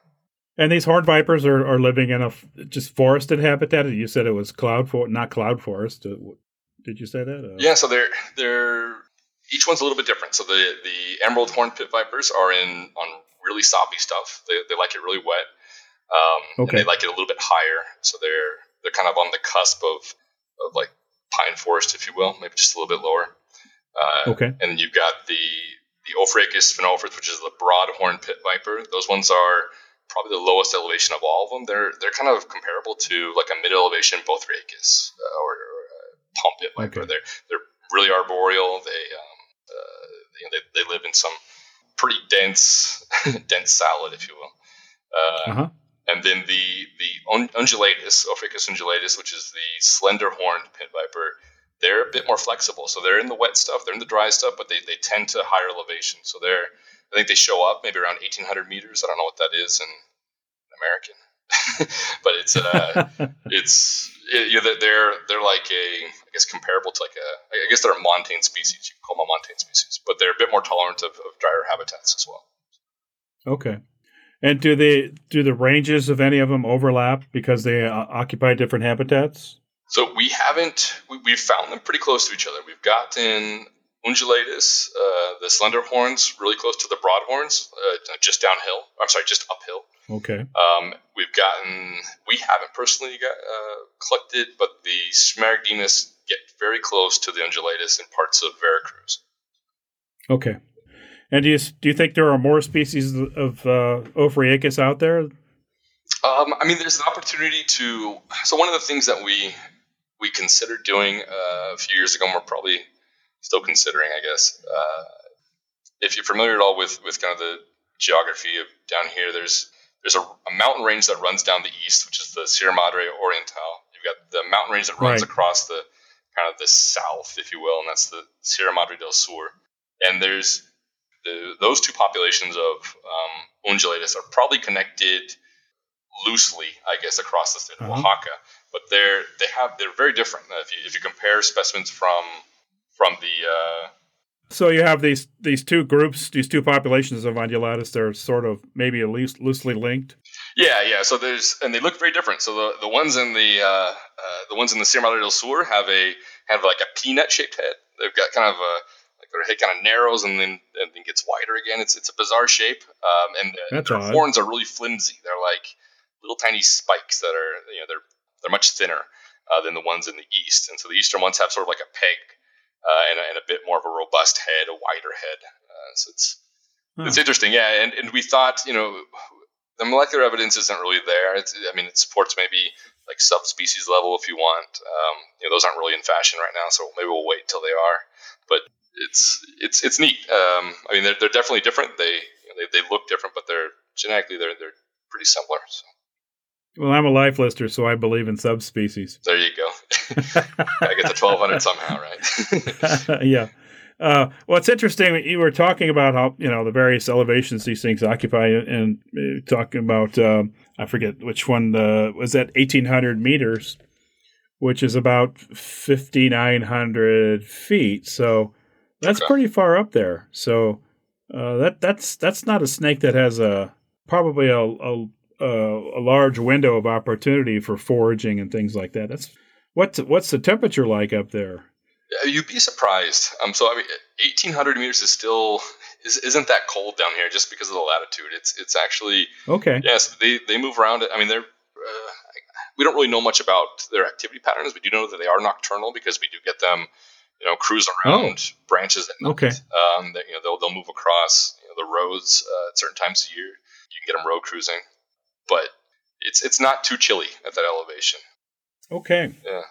And these horned vipers are living in just forested habitat. You said it was not cloud forest. Did you say that? Yeah. So they're each one's a little bit different. So the emerald horned pit vipers are on really soppy stuff. They like it really wet. And they like it a little bit higher. So they're kind of on the cusp of like pine forest, if you will, maybe just a little bit lower. And then you've got the Ophricus spinophorus, which is the broad horned pit viper. Those ones are probably the lowest elevation of all of them. They're kind of comparable to like a mid elevation Botrytis or palm pit viper. Okay. They're really arboreal. They live in some pretty dense salad, if you will. And then the undulatus, Ophricus undulatus, which is the slender horned pit viper. They're a bit more flexible, so they're in the wet stuff, they're in the dry stuff, but they tend to higher elevation. So they're I think they show up maybe around 1,800 meters. I don't know what that is in American, but it's they're like a, I guess, comparable to like a, I guess they're a montane species. You can call them a montane species, but they're a bit more tolerant of drier habitats as well. Okay. And do the ranges of any of them overlap because they occupy different habitats? So we haven't. We've found them pretty close to each other. We've gotten undulatus, the slender horns, really close to the broadhorns, just uphill. Okay. We haven't personally collected, but the Smaragdinus get very close to the undulatus in parts of Veracruz. Okay. And do you think there are more species of Ophiuchus out there? There's an opportunity to. So one of the things that we considered doing a few years ago, and we're probably still considering, I guess. If you're familiar at all with kind of the geography of down here, there's a mountain range that runs down the east, which is the Sierra Madre Oriental. You've got the mountain range that runs across the kind of the south, if you will, and that's the Sierra Madre del Sur. And there's those two populations of undulatus are probably connected loosely, I guess, across the state of Oaxaca, but they're very different. If you compare specimens from the. So you have these two groups, these two populations of undulatus. They're sort of maybe at least loosely linked. Yeah. So they look very different. So the ones in the ones in the Sierra Madre del Sur have like a peanut shaped head. They've got kind of a like their head kind of narrows and then gets wider again. It's a bizarre shape. And their horns are really flimsy. They're like little tiny spikes that are they're much thinner than the ones in the east. And so the eastern ones have sort of like a peg. And a bit more of a robust head, a wider head. So it's interesting, yeah. And we thought, the molecular evidence isn't really there. It supports maybe like subspecies level if you want. Those aren't really in fashion right now, so maybe we'll wait until they are. But it's neat. They're definitely different. They look different, but they're genetically they're pretty similar. So. Well, I'm a life lister, so I believe in subspecies. There you go. I get the 1,200 somehow, right? Yeah. Well, it's interesting that you were talking about how, the various elevations these things occupy and talking about, I forget which one, was that 1,800 meters, which is about 5,900 feet. So that's pretty far up there. So that's not a snake that has a large window of opportunity for foraging and things like that. That's what's the temperature like up there? You'd be surprised. 1,800 meters isn't that cold down here just because of the latitude. It's actually okay. Yes, they move around. We don't really know much about their activity patterns. We do know that they are nocturnal because we do get them, cruise around branches at night. Okay. They'll move across the roads at certain times of year. You can get them road cruising. But it's not too chilly at that elevation. Okay. Yeah.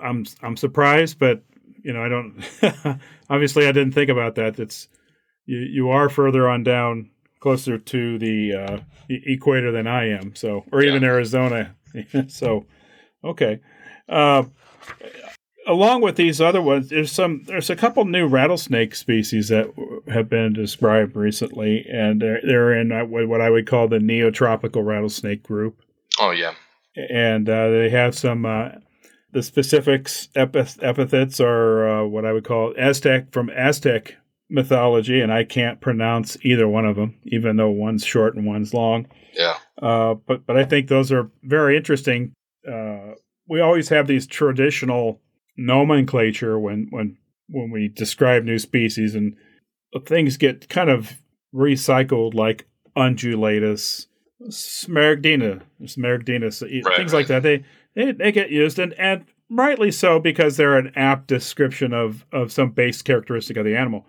I'm surprised, but I don't. Obviously, I didn't think about that. It's you are further on down, closer to the equator than I am. So, or even Arizona. So, okay. Along with these other ones, there's a couple new rattlesnake species that have been described recently, and they're in what I would call the neotropical rattlesnake group. Oh, yeah. And they have some, the specifics, epithets are what I would call Aztec mythology, and I can't pronounce either one of them, even though one's short and one's long. Yeah. But I think those are very interesting. We always have these traditional nomenclature when we describe new species, and things get kind of recycled, like undulatus, Smaragdinus, things like that. They get used, and rightly so, because they're an apt description of some base characteristic of the animal.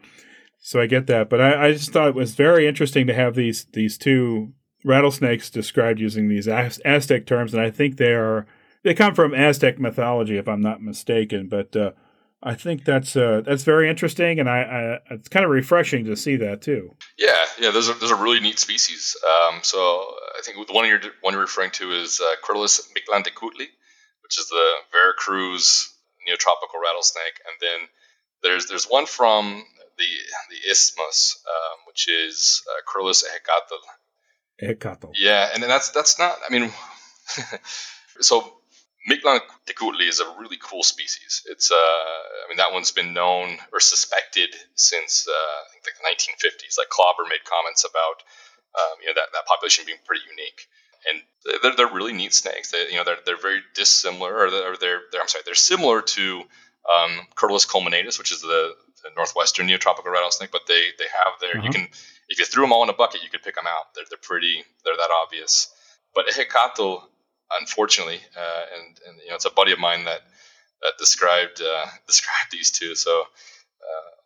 So I get that, but I just thought it was very interesting to have these two rattlesnakes described using these Aztec terms, and I think they come from Aztec mythology, if I'm not mistaken. But I think that's very interesting, and I it's kind of refreshing to see that too. Yeah. Those are really neat species. So I think the one you're referring to is Crotalus mictlantecutli, which is the Veracruz neotropical rattlesnake, and then there's one from the isthmus, which is Crueles e Hecatl. Hecatl. Yeah, and that's not. I mean, so Mictlan tecutli is a really cool species. It's that one's been known or suspected since I think the 1950s. Like Klauber made comments about that population being pretty unique. And they're really neat snakes. They're very dissimilar, they're similar to Crueles culminatus, which is the northwestern neotropical rattlesnake. But they have their if you threw them all in a bucket, you could pick them out. They're that obvious. But Hecatl, unfortunately, and it's a buddy of mine that described these two. So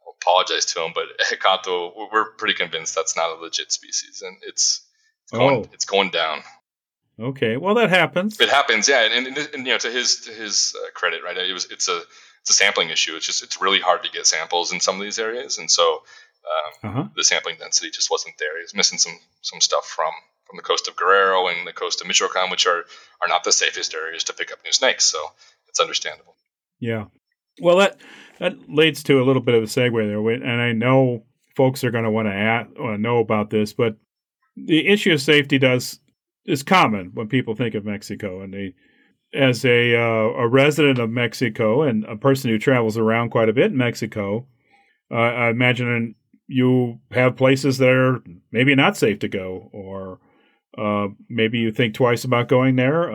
I'll apologize to him. But Hecatl, we're pretty convinced that's not a legit species, and it's going down. Okay, well, that happens. It happens, yeah, and to his credit, right? It's a sampling issue. It's just it's really hard to get samples in some of these areas, and so the sampling density just wasn't there. He was missing some stuff from the coast of Guerrero and the coast of Michoacan, which are not the safest areas to pick up new snakes. So it's understandable. Yeah, well, that leads to a little bit of a segue there, and I know folks are going to want to know about this, but the issue of safety is common when people think of Mexico, and as a resident of Mexico and a person who travels around quite a bit in Mexico, I imagine you have places that are maybe not safe to go, or maybe you think twice about going there.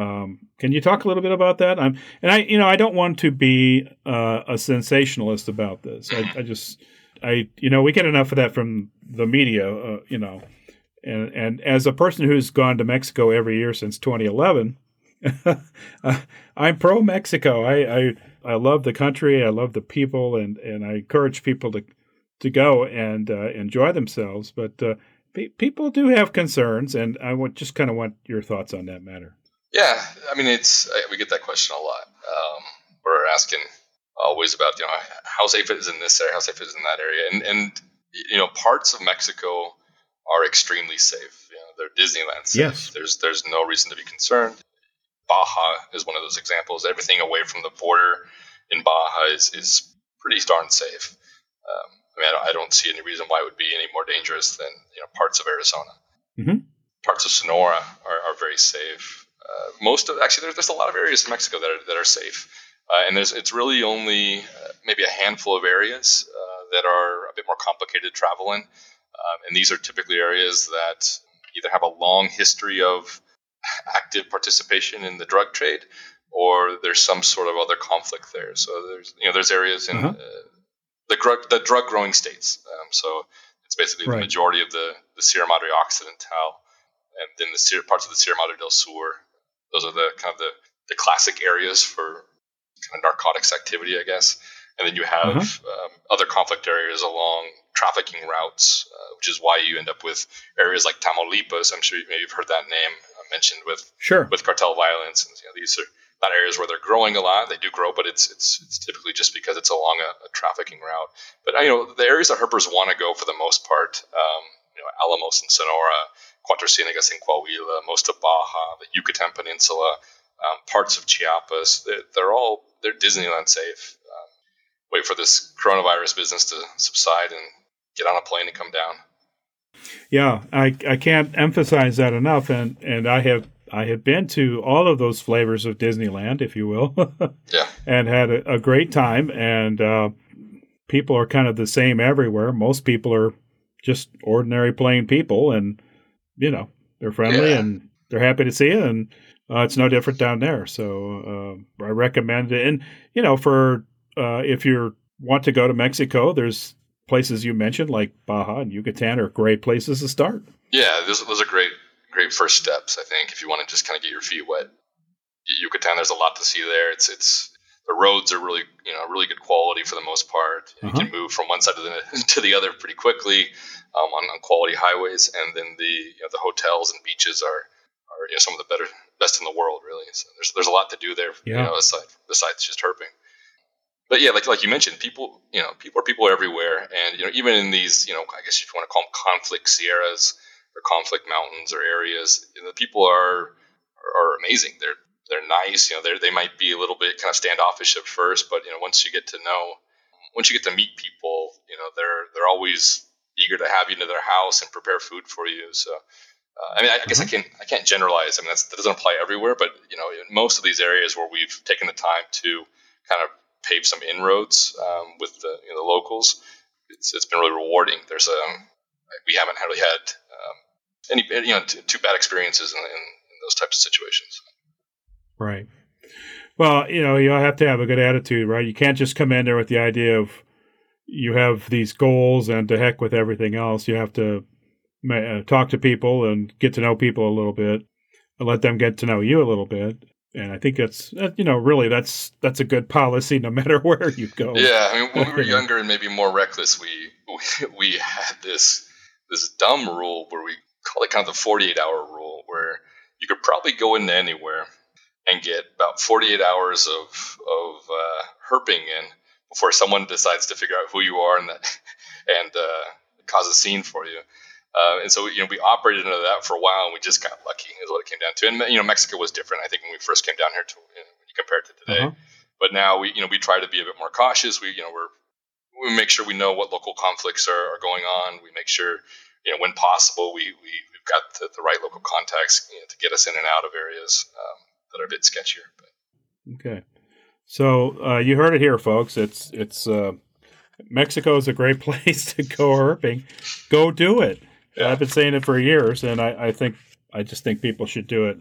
Can you talk a little bit about that? I don't want to be a sensationalist about this. I just we get enough of that from the media, And as a person who's gone to Mexico every year since 2011, I'm pro-Mexico. I love the country. I love the people, and I encourage people to go and enjoy themselves. But people do have concerns, and I just kind of want your thoughts on that matter. Yeah, I mean, we get that question a lot. We're asking always about how safe it is in this area, how safe it is in that area, and parts of Mexico are extremely safe. They're Disneyland safe. Yes. There's no reason to be concerned. Baja is one of those examples. Everything away from the border in Baja is pretty darn safe. I don't see any reason why it would be any more dangerous than parts of Arizona. Mm-hmm. Parts of Sonora are very safe. There's a lot of areas in Mexico that are safe, and it's really only maybe a handful of areas that are a bit more complicated to travel in. And these are typically areas that either have a long history of active participation in the drug trade, or there's some sort of other conflict there. So there's areas in the drug growing states. So it's basically the majority of the Sierra Madre Occidental, and then the parts of the Sierra Madre del Sur. Those are the kind of the classic areas for kind of narcotics activity, I guess. And then you have other conflict areas along trafficking routes, which is why you end up with areas like Tamaulipas. I'm sure you've heard that name mentioned with cartel violence. And these are not areas where they're growing a lot. They do grow, but it's typically just because it's along a trafficking route. But the areas that herpers want to go for the most part, Alamos and Sonora, Cuatrociénegas and Coahuila, most of Baja, the Yucatan Peninsula, parts of Chiapas, they're Disneyland safe. Wait for this coronavirus business to subside and get on a plane and come down. Yeah, I can't emphasize that enough, and I have been to all of those flavors of Disneyland, if you will, yeah, and had a great time. And people are kind of the same everywhere. Most people are just ordinary, plain people, and they're friendly and they're happy to see you. And it's no different down there. So I recommend it, and for. If you want to go to Mexico, there's places you mentioned like Baja and Yucatan are great places to start. Yeah, those are great first steps, I think, if you want to just kind of get your feet wet. Yucatan, there's a lot to see there. It's the roads are really really good quality for the most part. You can move from one side to the other pretty quickly on quality highways, and then the hotels and beaches are some of the best in the world, really. So there's a lot to do there. Yeah. Besides just herping. But yeah, like you mentioned, people are everywhere, and even in these I guess if you want to call them conflict sierras or conflict mountains or areas, the people are amazing. They're nice. They might be a little bit kind of standoffish at first, but once you get to meet people, They're always eager to have you into their house and prepare food for you. So, I mean, I guess I can't generalize. I mean, that doesn't apply everywhere, but in most of these areas where we've taken the time to kind of pave some inroads with the locals, it's been really rewarding. We haven't really had any too bad experiences in those types of situations. Right. Well, you have to have a good attitude, right? You can't just come in there with the idea of you have these goals and to heck with everything else. You have to talk to people and get to know people a little bit and let them get to know you a little bit. And I think that's a good policy no matter where you go. Yeah. I mean, when we were younger and maybe more reckless, we had this dumb rule where we called it kind of the 48-hour rule, where you could probably go into anywhere and get about 48 hours of herping in before someone decides to figure out who you are and cause a scene for you. And so, we operated under that for a while, and we just got lucky is what it came down to. And, Mexico was different, I think, when we first came down here when you compare it to today. Uh-huh. But now we try to be a bit more cautious. We make sure we know what local conflicts are going on. We make sure, when possible, we've got the right local contacts to get us in and out of areas that are a bit sketchier. But. Okay. So you heard it here, folks. It's Mexico is a great place to go herping. Go do it. Yeah. I've been saying it for years, and I just think people should do it.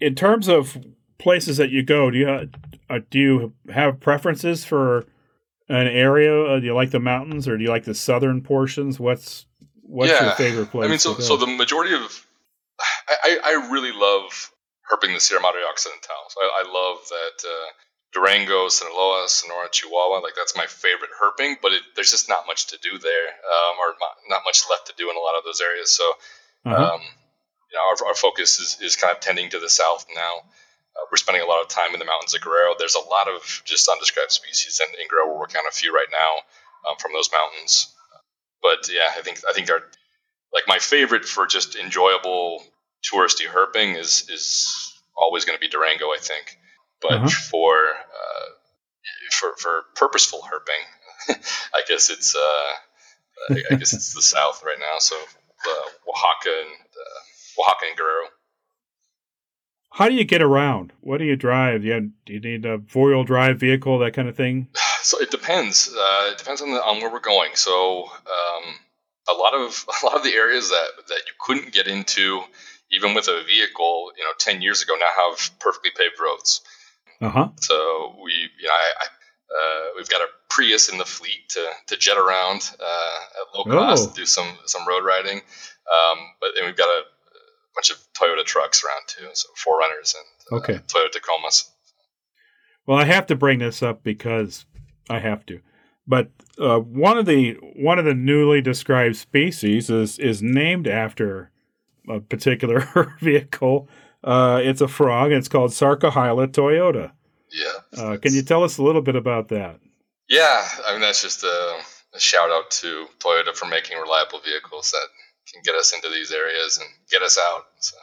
In terms of places that you go, do you have preferences for an area? Do you like the mountains, or do you like the southern portions? What's your favorite place? I mean, so the majority of I really love herping the Sierra Madre Occidental. So I love that Durango, Sinaloa, Sonora, Chihuahua. Like, that's my favorite herping, but there's just not much to do there, or not much left to do in a lot of those areas. So, our focus is kind of tending to the south now. We're spending a lot of time in the mountains of Guerrero. There's a lot of just undescribed species, and in Guerrero we're working on a few right now from those mountains. But yeah, I think our my favorite for just enjoyable touristy herping is always going to be Durango, I think. But for purposeful herping, I guess it's the south right now. So Oaxaca and Guerrero. How do you get around? What do you drive? Do you need a 4-wheel drive vehicle, that kind of thing? So it depends. It depends on where we're going. So a lot of the areas that you couldn't get into, even with a vehicle, 10 years ago now have perfectly paved roads. Uh-huh. So we've got a Prius in the fleet to jet around at low cost, do some road riding. But we've got a bunch of Toyota trucks around too, so 4Runners and Toyota Tacomas. Well, I have to bring this up because I have to. But one of the newly described species is named after a particular vehicle. It's a frog, and it's called Sarcohyla toyota. Yeah. Can you tell us a little bit about that? Yeah, I mean, that's just a shout out to Toyota for making reliable vehicles that can get us into these areas and get us out. So.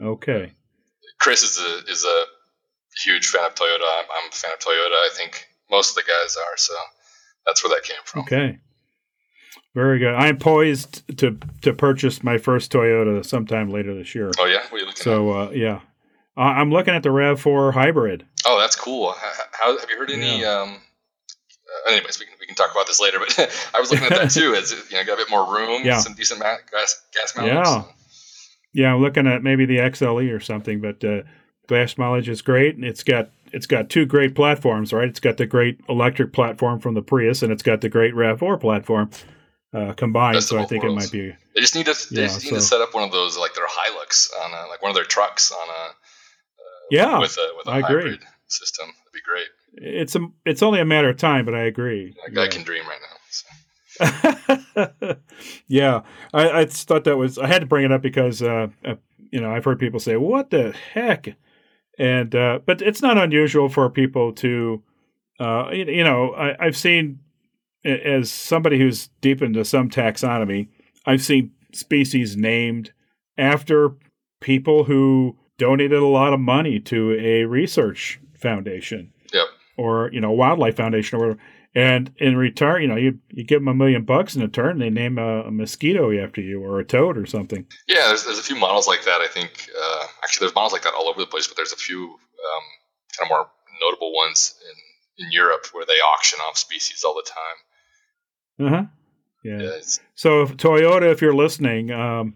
Okay. Chris is a huge fan of Toyota. I'm a fan of Toyota. I think most of the guys are. So that's where that came from. Okay. Very good. I'm poised to purchase my first Toyota sometime later this year. Oh, yeah? What are you looking at? So, yeah. I'm looking at the RAV4 Hybrid. Oh, that's cool. How have you heard any... Yeah. Anyways, we can talk about this later, but I was looking at that too. It's got a bit more room, some decent gas mileage. Yeah. So. Yeah, I'm looking at maybe the XLE or something, but gas mileage is great, and it's got two great platforms, right? It's got the great electric platform from the Prius, and it's got the great RAV4 platform combined. Best so I think worlds. It might be. They just need to to set up one of those, like their Hilux on one of their trucks on a with a hybrid system. That'd be great. It's only a matter of time, but I agree. That guy can dream right now. So. Yeah, I thought that was. I had to bring it up because I've heard people say, "What the heck," and but it's not unusual for people to, I've seen, as somebody who's deep into some taxonomy, I've seen species named after people who donated a lot of money to a research foundation. Yep. Or, Wildlife Foundation or whatever. And in return, you know, you give them $1 million in return, they name a mosquito after you or a toad or something. Yeah, there's a few models like that, I think. Actually, there's models like that all over the place, but there's a few kind of more notable ones in Europe where they auction off species all the time. Uh-huh. Yeah. So, Toyota, if you're listening, you know,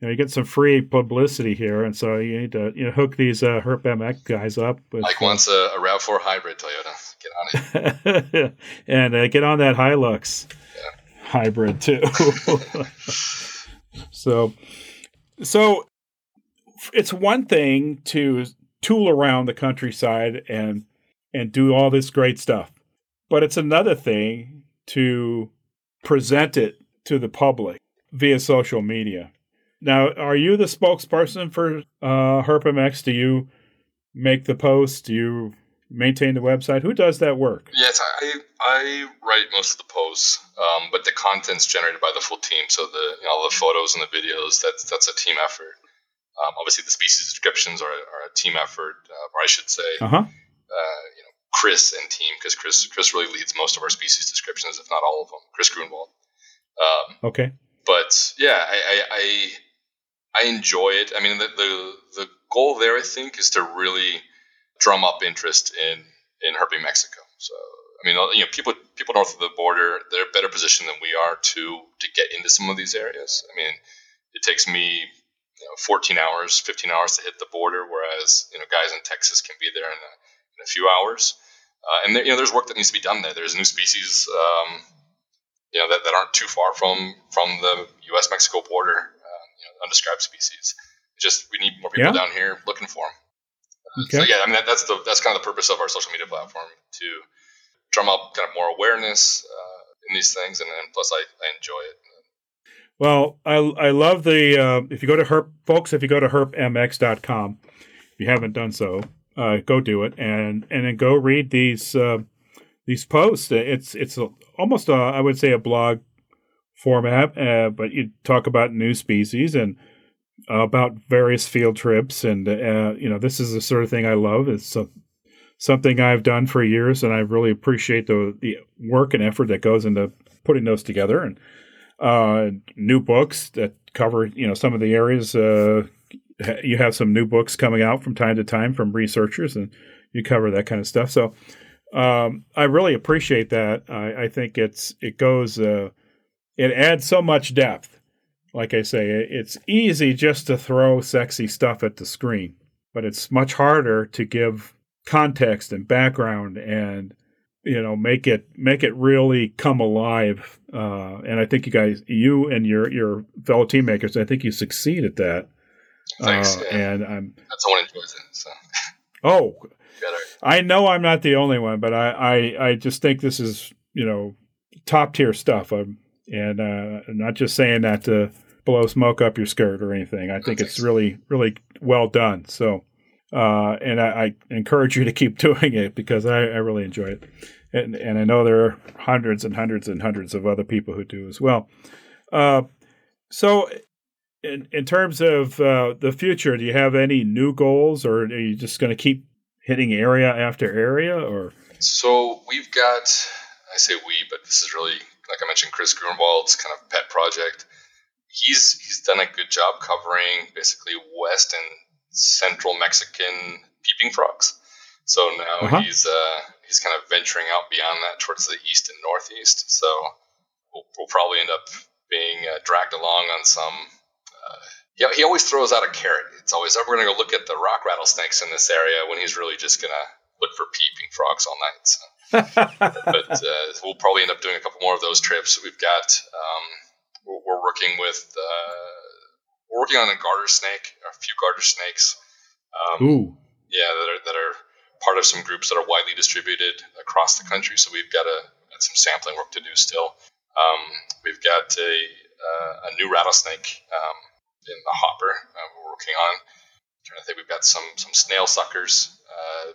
you get some free publicity here, and so you need to hook these HERP-MX guys up. Mike wants a RAV4 hybrid Toyota. Get on it. And get on that Hilux hybrid, too. So it's one thing to tool around the countryside and do all this great stuff, but it's another thing to present it to the public via social media. Now, are you the spokesperson for HERP-MX? Do you make the posts? Do you maintain the website? Who does that work? Yes, I write most of the posts, but the content's generated by the full team. So all the photos and the videos, that's a team effort. Obviously, the species descriptions are a team effort, or I should say, Chris and team, because Chris really leads most of our species descriptions, if not all of them. Chris Grunewald. Okay. But yeah, I enjoy it. I mean, the goal there, I think, is to really drum up interest in HERP Mexico. So I mean, people north of the border, they're better positioned than we are to get into some of these areas. I mean, it takes me 15 hours to hit the border, whereas guys in Texas can be there in a few hours. And there, there's work that needs to be done there. There's new species that aren't too far from the U.S.-Mexico border, undescribed species. It's just we need more people down here looking for them. Okay. So yeah, I mean that's kind of the purpose of our social media platform, to drum up kind of more awareness in these things, and plus I enjoy it. Well, I love the if you go to HERP, folks, if you go to HERPMX.com, if you haven't done so, go do it, and then go read these posts. It's almost I would say a blog format, but you talk about new species and about various field trips, and this is the sort of thing I love. It's something I've done for years, and I really appreciate the work and effort that goes into putting those together, and new books that cover some of the areas. You have some new books coming out from time to time from researchers, and you cover that kind of stuff. So. I really appreciate that. I think it adds so much depth. Like I say, it's easy just to throw sexy stuff at the screen, but it's much harder to give context and background and, make it really come alive. And I think you and your fellow team makers, I think you succeed at that. Thanks. And that's how I enjoy it. So. Oh, I know I'm not the only one, but I just think this is, top tier stuff. I'm not just saying that to blow smoke up your skirt or anything. I think it's really, really well done. So, and I encourage you to keep doing it, because I really enjoy it. And I know there are hundreds and hundreds and hundreds of other people who do as well. So in terms of the future, do you have any new goals, or are you just going to keep hitting area after area? Or so we've got, I say we, but this is really, like I mentioned, Chris Grunewald's kind of pet project. He's done a good job covering basically west and central Mexican peeping frogs. So now he's kind of venturing out beyond that towards the east and northeast. So we'll probably end up being dragged along on some. Yeah, he always throws out a carrot. It's always, we're going to go look at the rock rattlesnakes in this area, when he's really just going to look for peeping frogs all night. So. But we'll probably end up doing a couple more of those trips. We've got we're working on a few garter snakes. Ooh. Yeah, that are part of some groups that are widely distributed across the country. So we've got some sampling work to do still. We've got a new rattlesnake. In the hopper we're working on. I'm trying to think, we've got some snail suckers, the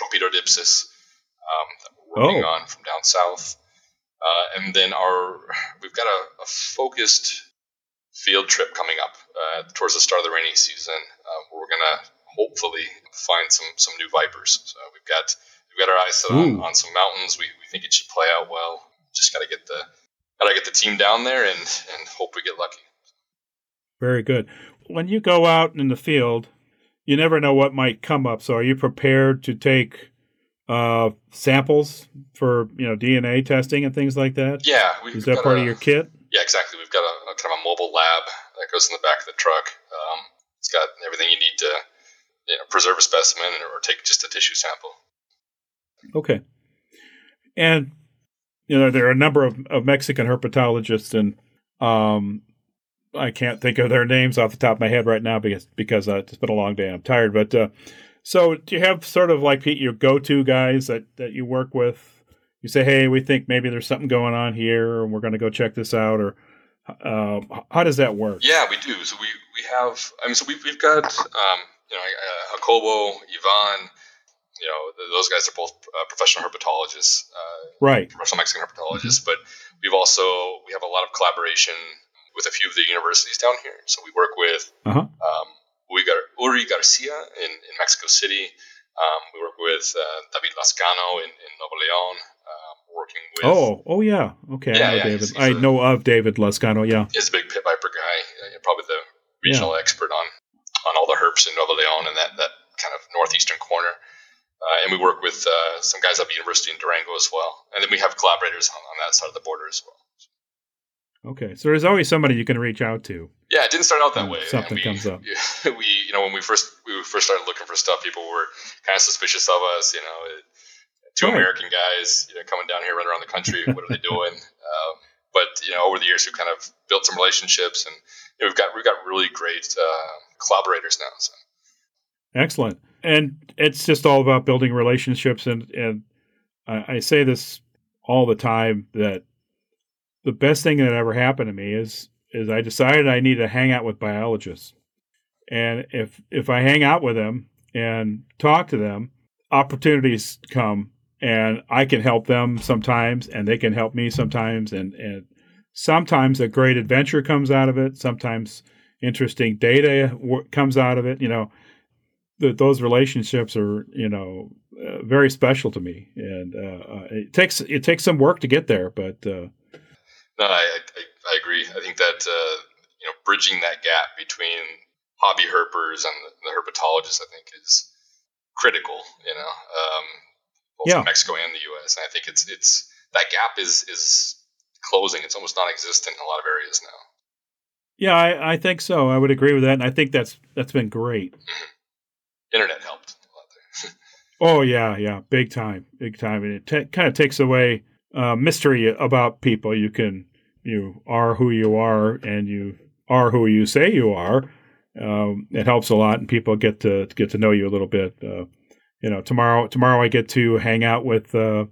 Tropidodipsis, that we're working on from down south. And then we've got a focused field trip coming up towards the start of the rainy season. We're going to hopefully find some new vipers. So we've got we got our eyes set on some mountains. We think it should play out well. Just gotta get the team down there and hope we get lucky. Very good. When you go out in the field, you never know what might come up. So are you prepared to take samples for DNA testing and things like that? Yeah. Is that part of your kit? Yeah, exactly. We've got a kind of a mobile lab that goes in the back of the truck. It's got everything you need to preserve a specimen or take just a tissue sample. Okay. And, there are a number of Mexican herpetologists, and I can't think of their names off the top of my head right now because it's been a long day and I'm tired. But so do you have sort of like your go-to guys that you work with? You say, hey, we think maybe there's something going on here and we're going to go check this out, or how does that work? Yeah, we do. So we have – we've got Jacobo, Ivan, those guys are both professional herpetologists. Right. Professional Mexican herpetologists. Mm-hmm. But we have a lot of collaboration with a few of the universities down here. So we work with we got Uri Garcia in Mexico City. We work with David Lascano in Nuevo León. Working with yeah, okay. Yeah, David. I know of David Lascano. Yeah, he's a big pit viper guy. Probably the regional expert on all the herps in Nuevo León and that kind of northeastern corner. And we work with some guys at the university in Durango as well. And then we have collaborators on that side of the border as well. Okay, so there's always somebody you can reach out to. Yeah, it didn't start out that way. Something comes up. When we first started looking for stuff, people were kind of suspicious of us. Two American guys, coming down here, running around the country. What are they doing? But over the years, we've kind of built some relationships, and we've got really great collaborators now. So. Excellent, and it's just all about building relationships, and I say this all the time that. The best thing that ever happened to me is I decided I need to hang out with biologists. And if I hang out with them and talk to them, opportunities come and I can help them sometimes and they can help me sometimes. And sometimes a great adventure comes out of it. Sometimes interesting data comes out of it. Those relationships are, very special to me. And it takes some work to get there, but no, I agree. I think that bridging that gap between hobby herpers and the herpetologists, I think, is critical. Both in Mexico and the U.S. And I think it's that gap is closing. It's almost non-existent in a lot of areas now. Yeah, I think so. I would agree with that, and I think that's been great. Internet helped a lot there. Oh yeah, big time, and it kind of takes away. Mystery about people. You are who you are, and you are who you say you are. It helps a lot, and people get to know you a little bit. Tomorrow I get to hang out with some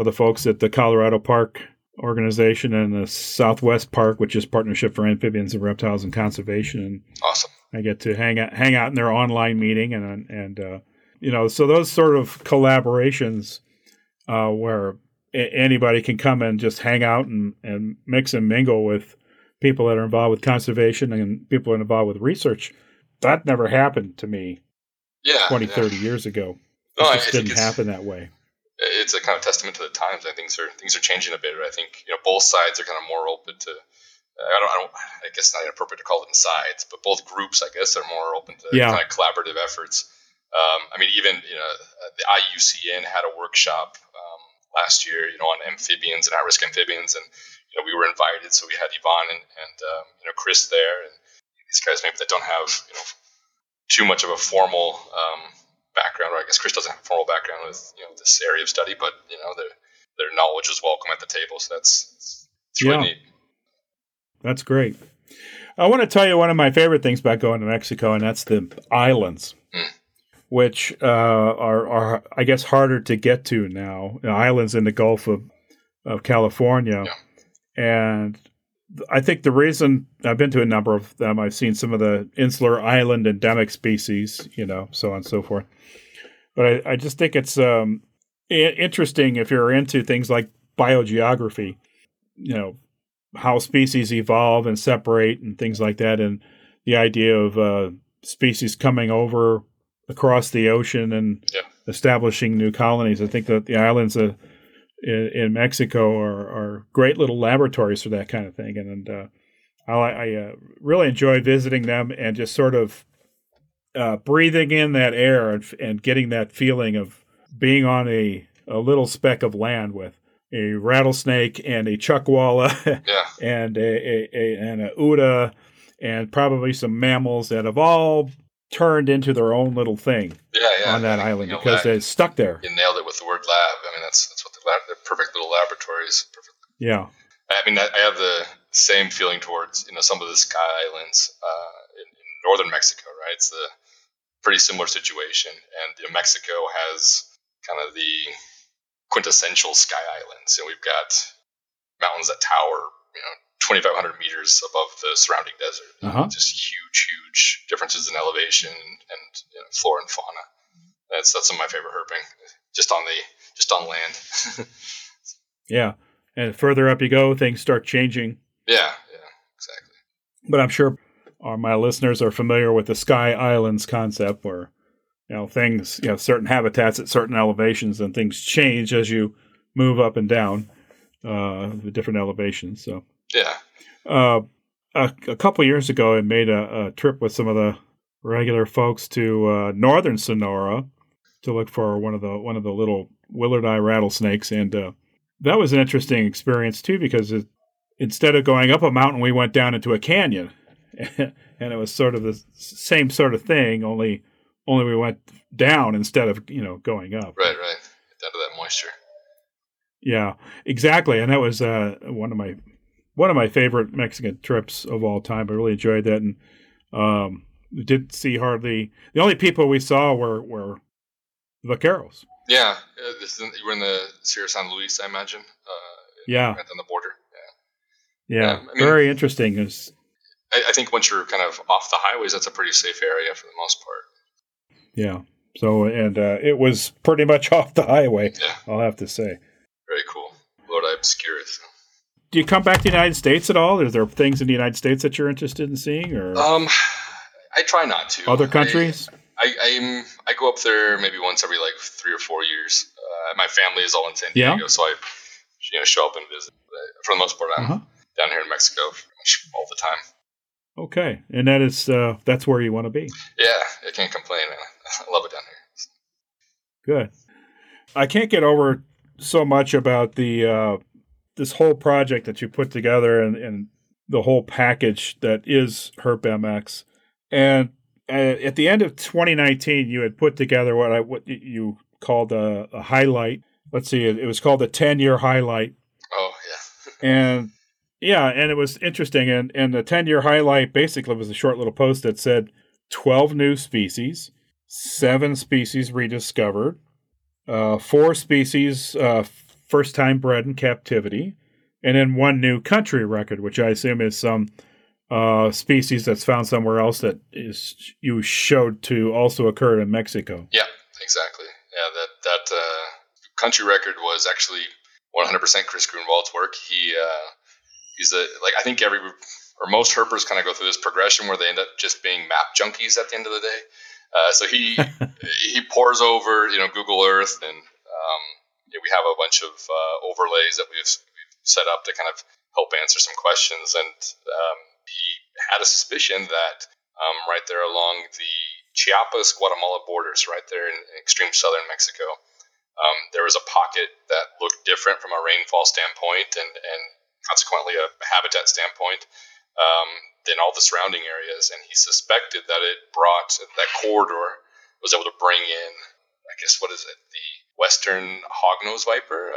of the folks at the Colorado Park organization and the Southwest Park, which is Partnership for Amphibians and Reptiles and Conservation. Awesome. I get to hang out in their online meeting, so those sort of collaborations. Where anybody can come and just hang out and mix and mingle with people that are involved with conservation and people that are involved with research. That never happened to me 30 years ago. It just didn't happen that way. It's a kind of testament to the times. I think things are changing a bit. I think both sides are kind of more open to I guess it's not inappropriate to call them sides, but both groups, I guess, are more open to kind of collaborative efforts. The IUCN had a workshop last year, on amphibians and at-risk amphibians, and we were invited, so we had Yvonne and Chris there, and these guys maybe that don't have too much of a formal background, or I guess Chris doesn't have a formal background with this area of study, but their knowledge was welcome at the table, so that's really neat. That's great. I want to tell you one of my favorite things about going to Mexico, and that's the islands. Which are I guess harder to get to now. Islands in the Gulf of California, and I think the reason I've been to a number of them, I've seen some of the insular island endemic species, so on and so forth. But I just think it's interesting if you're into things like biogeography, how species evolve and separate and things like that, and the idea of species coming over across the ocean and establishing new colonies. I think that the islands in Mexico are great little laboratories for that kind of thing. And I really enjoy visiting them and just sort of breathing in that air and getting that feeling of being on a little speck of land with a rattlesnake and a chuckwalla and an uta and probably some mammals that have all turned into their own little thing on that island because they're stuck there. You nailed it with the word lab. I mean, that's what they're perfect little laboratories. Perfect. Yeah. I mean, I have the same feeling towards, some of the sky islands in northern Mexico, right? It's a pretty similar situation. And Mexico has kind of the quintessential sky islands. And we've got mountains that tower, 2,500 meters above the surrounding desert. Uh-huh. Just huge differences in elevation and flora and fauna. That's some of my favorite herping, just on land. Yeah, and further up you go, things start changing. Yeah, exactly. But I'm sure my listeners are familiar with the sky islands concept, where things, certain habitats at certain elevations, and things change as you move up and down the different elevations. So. Yeah. A couple years ago, I made a trip with some of the regular folks to northern Sonora to look for one of the little Willard Eye rattlesnakes, and that was an interesting experience too, because instead of going up a mountain, we went down into a canyon, and it was sort of the same sort of thing, only we went down instead of going up. Right. Down to that moisture. Yeah, exactly, and that was one of my favorite Mexican trips of all time. I really enjoyed that, and we didn't see the only people we saw were vaqueros. Yeah, you were in the Sierra San Luis, I imagine. Right on the border. Yeah. I mean, very interesting. I think once you're kind of off the highways, that's a pretty safe area for the most part. Yeah. So, and it was pretty much off the highway. Yeah. I'll have to say. Very cool. Lord, I obscure it. Do you come back to the United States at all? Are there things in the United States that you're interested in seeing? Or I try not to. Other countries? I go up there maybe once every 3 or 4 years. My family is all in San Diego, so I show up and visit. For the most part, I'm down here in Mexico all the time. Okay, and that is that's where you want to be. Yeah, I can't complain, man. I love it down here. Good. I can't get over so much about the. This whole project that you put together and the whole package that is HerpMX. And at the end of 2019, you had put together what you called a highlight. Let's see, it was called a 10-year highlight. Oh, yeah. And it was interesting. And the 10-year highlight basically was a short little post that said 12 new species, 7 species rediscovered, 4 species first time bred in captivity, and then 1 new country record, which I assume is some species that's found somewhere else that is you showed to also occur in Mexico. Yeah, exactly. Yeah, that country record was actually 100% Chris Grunewald's work. He's I think every or most herpers kind of go through this progression where they end up just being map junkies at the end of the day. So he he pours over Google Earth and. We have a bunch of overlays that we've set up to kind of help answer some questions. And he had a suspicion that right there along the Chiapas-Guatemala borders, right there in extreme southern Mexico, there was a pocket that looked different from a rainfall standpoint and consequently a habitat standpoint than all the surrounding areas. And he suspected that that corridor was able to bring in, I guess, what is it? The Western hognose viper,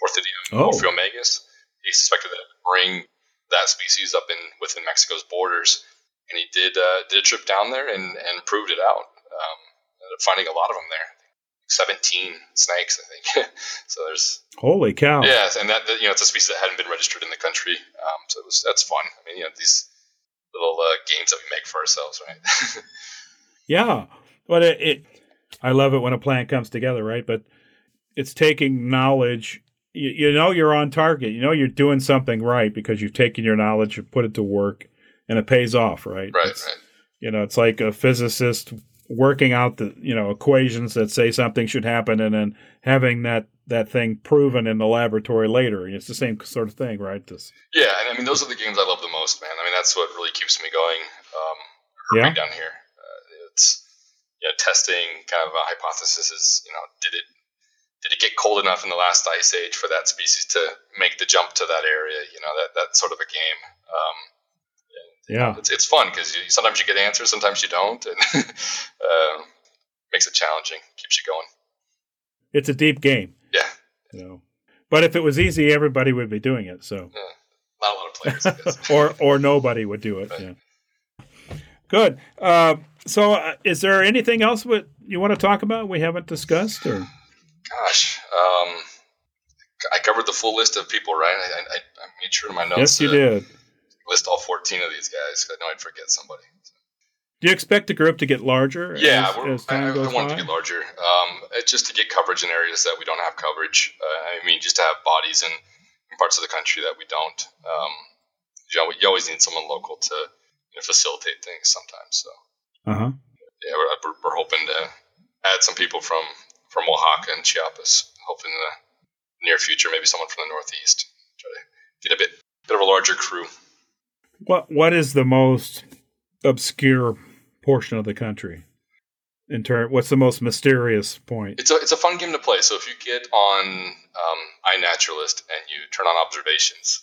Porphyromagus. He suspected that it would bring that species up within Mexico's borders, and he did a trip down there and proved it out. Ended up finding a lot of them there, 17 snakes, I think. So there's holy cow. Yeah, and that it's a species that hadn't been registered in the country. So that's fun. I mean, these little games that we make for ourselves, right? Yeah, but I love it when a plan comes together, right? But it's taking knowledge. You're on target. You're doing something right because you've taken your knowledge, you put it to work, and it pays off, right? Right. It's like a physicist working out the, you know, equations that say something should happen and then having that thing proven in the laboratory later. It's the same sort of thing, right? Yeah, and I mean, those are the games I love the most, man. I mean, that's what really keeps me going. Right down here. It's, you know, testing kind of a hypothesis is, you know, did it get cold enough in the last ice age for that species to make the jump to that area? You know, that sort of a game. It's fun because sometimes you get answers, sometimes you don't, and makes it challenging, keeps you going. It's a deep game. Yeah. You know, but if it was easy, everybody would be doing it. So not a lot of players, I guess. or nobody would do it. Right. Yeah. Good. So is there anything else you want to talk about we haven't discussed? Or? Gosh, I covered the full list of people, right? I made sure in my notes. Yes, you did. List all 14 of these guys, because I know I'd forget somebody. Do you expect the group to get larger? Yeah, I want it to get larger. Just to get coverage in areas that we don't have coverage. Just to have bodies in parts of the country that we don't. You always need someone local to, you know, facilitate things sometimes. So, yeah, we're hoping to add some people from Oaxaca and Chiapas. Hopefully in the near future, maybe someone from the Northeast. Try to get a bit of a larger crew. What is the most obscure portion of the country? What's the most mysterious point? It's a fun game to play. So if you get on iNaturalist and you turn on observations,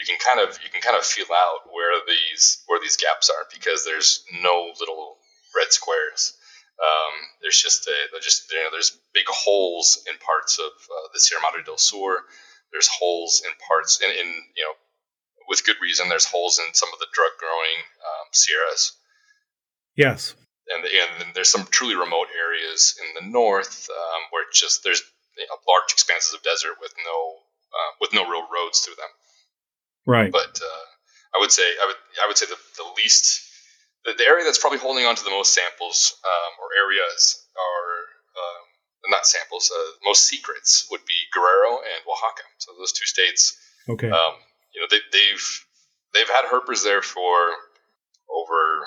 you can kind of feel out where these gaps are, because there's no little red squares. There's there's big holes in parts of the Sierra Madre del Sur. There's holes in parts in you know. With good reason, there's holes in some of the drug-growing sierras. Yes. And there's some truly remote areas in the north where there's large expanses of desert with no real roads through them. Right. But I would say the least the area that's probably holding on to the most samples or areas are not samples. Most secrets would be Guerrero and Oaxaca. So those two states. Okay. You know, they've had herpers there for over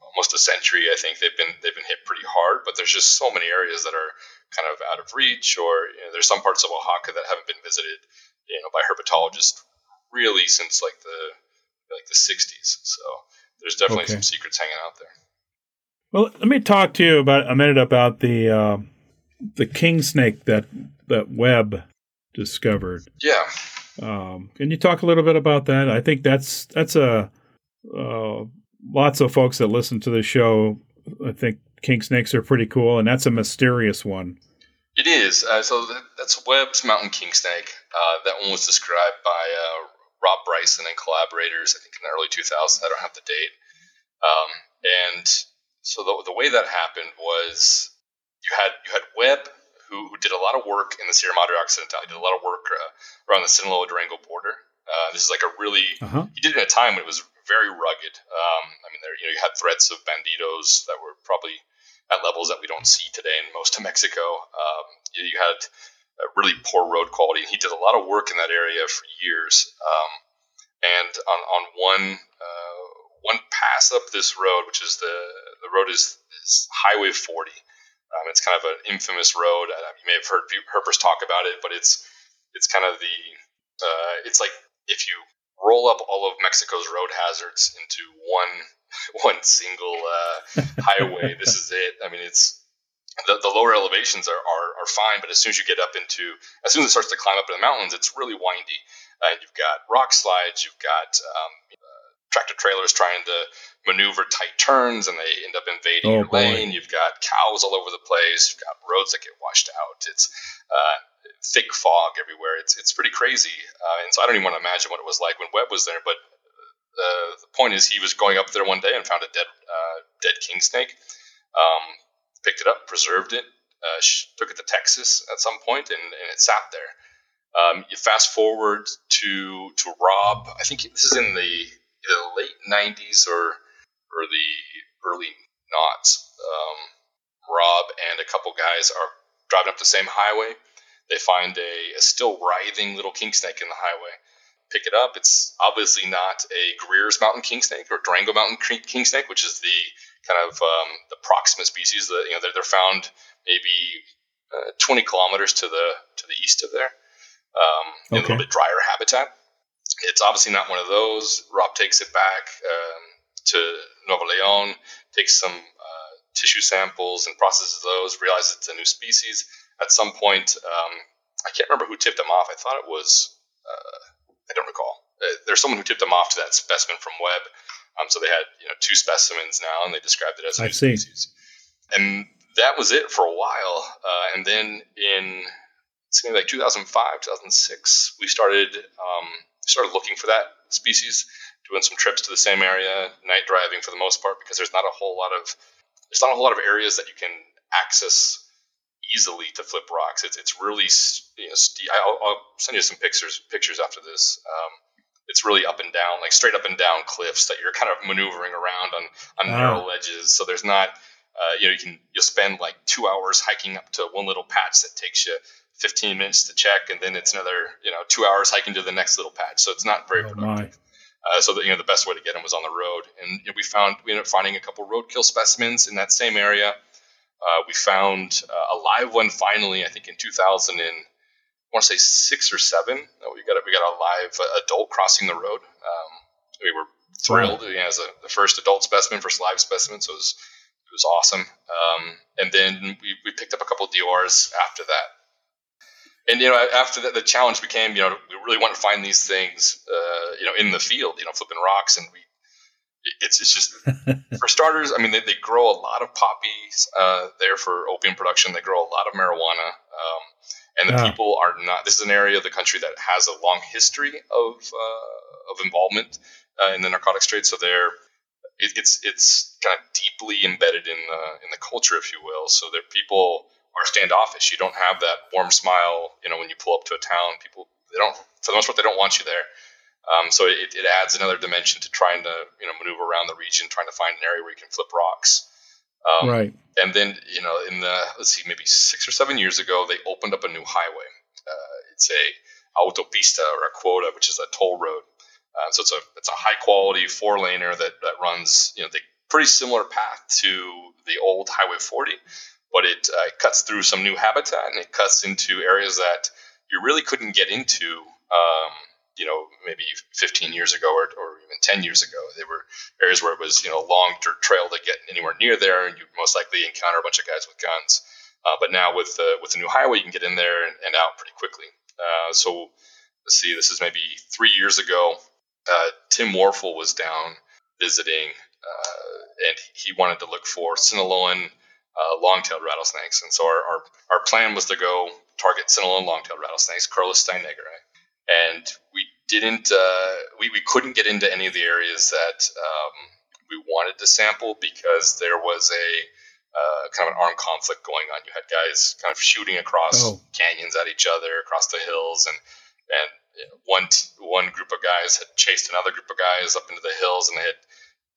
almost a century. I think they've been hit pretty hard, but there's just so many areas that are kind of out of reach, or you know, there's some parts of Oaxaca that haven't been visited, you know, by herpetologists really since like the 60s. So there's definitely some secrets hanging out there. Well, let me talk to you about a minute about the king snake that Webb discovered. Yeah. Can you talk a little bit about that? I think that's lots of folks that listen to the show, I think king snakes are pretty cool, and that's a mysterious one. It is. So that's Webb's mountain king snake. That one was described by Rob Bryson and collaborators, I think in the early 2000s. I don't have the date. And so the way that happened was you had Webb, who did a lot of work in the Sierra Madre Occidental. He did a lot of work around the Sinaloa-Durango border. This is like a really – he did it at a time when it was very rugged. You had threats of bandidos that were probably at levels that we don't see today in most of Mexico. You had really poor road quality, and he did a lot of work in that area for years. And on one pass up this road, which is the road is Highway 40. It's kind of an infamous road. You may have heard herpers talk about it, but it's kind of it's like if you roll up all of Mexico's road hazards into one single highway. This is it. I mean, it's the lower elevations are fine, but as soon as it starts to climb up in the mountains, it's really windy. And you've got rock slides. You've got tractor trailers trying to maneuver tight turns, and they end up invading your lane. You've got cows all over the place. You've got roads that get washed out. It's thick fog everywhere. It's pretty crazy. And so I don't even want to imagine what it was like when Webb was there. But the point is, he was going up there one day and found a dead king snake. Picked it up, preserved it, took it to Texas at some point, and it sat there. You fast forward to Rob. I think this is in the late 90s or the early noughts. Rob and a couple guys are driving up the same highway. They find a still writhing little king snake in the highway. Pick it up. It's obviously not a Greer's Mountain king snake or Durango Mountain king snake, which is the kind of the Proxima species. That they're found maybe 20 kilometers to the east of there, in a little bit drier habitat. It's obviously not one of those. Rob takes it back to Nuevo León, takes some tissue samples and processes those, realizes it's a new species. At some point, I can't remember who tipped him off. I thought it was, I don't recall. There's someone who tipped him off to that specimen from Webb. So they had two specimens now, and they described it as a new species. And that was it for a while. And then in something like 2005, 2006, we started looking for that species, doing some trips to the same area, night driving for the most part, because there's not a whole lot of areas that you can access easily to flip rocks. It's really I'll send you some pictures after this. It's really up and down, like straight up and down cliffs that you're kind of maneuvering around on narrow ledges. So there's not you'll spend like 2 hours hiking up to one little patch that takes you 15 minutes to check, and then it's another 2 hours hiking to the next little patch. So it's not very productive. So that the best way to get them was on the road, and we ended up finding a couple roadkill specimens in that same area. We found a live one finally, I think in 2006 or 2007. We got a live adult crossing the road. We were thrilled. As the first adult specimen, first live specimen, so it was awesome. And then we picked up a couple of DORs after that. And after that, the challenge became we really want to find these things in the field, flipping rocks, and it's just for starters. I mean, they grow a lot of poppies there for opium production. They grow a lot of marijuana, and the people are not. This is an area of the country that has a long history of involvement in the narcotics trade. So it's kind of deeply embedded in the culture, if you will. So their people are standoffish. You don't have that warm smile. When you pull up to a town, people for the most part they don't want you there. So it adds another dimension to trying to maneuver around the region, trying to find an area where you can flip rocks. Right. And then in the maybe 6 or 7 years ago, they opened up a new highway. It's a autopista or a quota, which is a toll road. So it's a high quality 4-laner that runs the pretty similar path to the old Highway 40, but it cuts through some new habitat, and it cuts into areas that you really couldn't get into. Maybe 15 years ago or even 10 years ago, they were areas where it was, a long dirt trail to get anywhere near there. And you'd most likely encounter a bunch of guys with guns. But now with the new highway, you can get in there and out pretty quickly. So let's see, this is maybe 3 years ago. Tim Warfel was down visiting, and he wanted to look for Sinaloan long-tailed rattlesnakes. And so our plan was to go target Sinaloan long-tailed rattlesnakes, Corylus steinegger. And we didn't. We couldn't get into any of the areas that we wanted to sample because there was a kind of an armed conflict going on. You had guys kind of shooting across canyons at each other, across the hills, and one group of guys had chased another group of guys up into the hills, and they had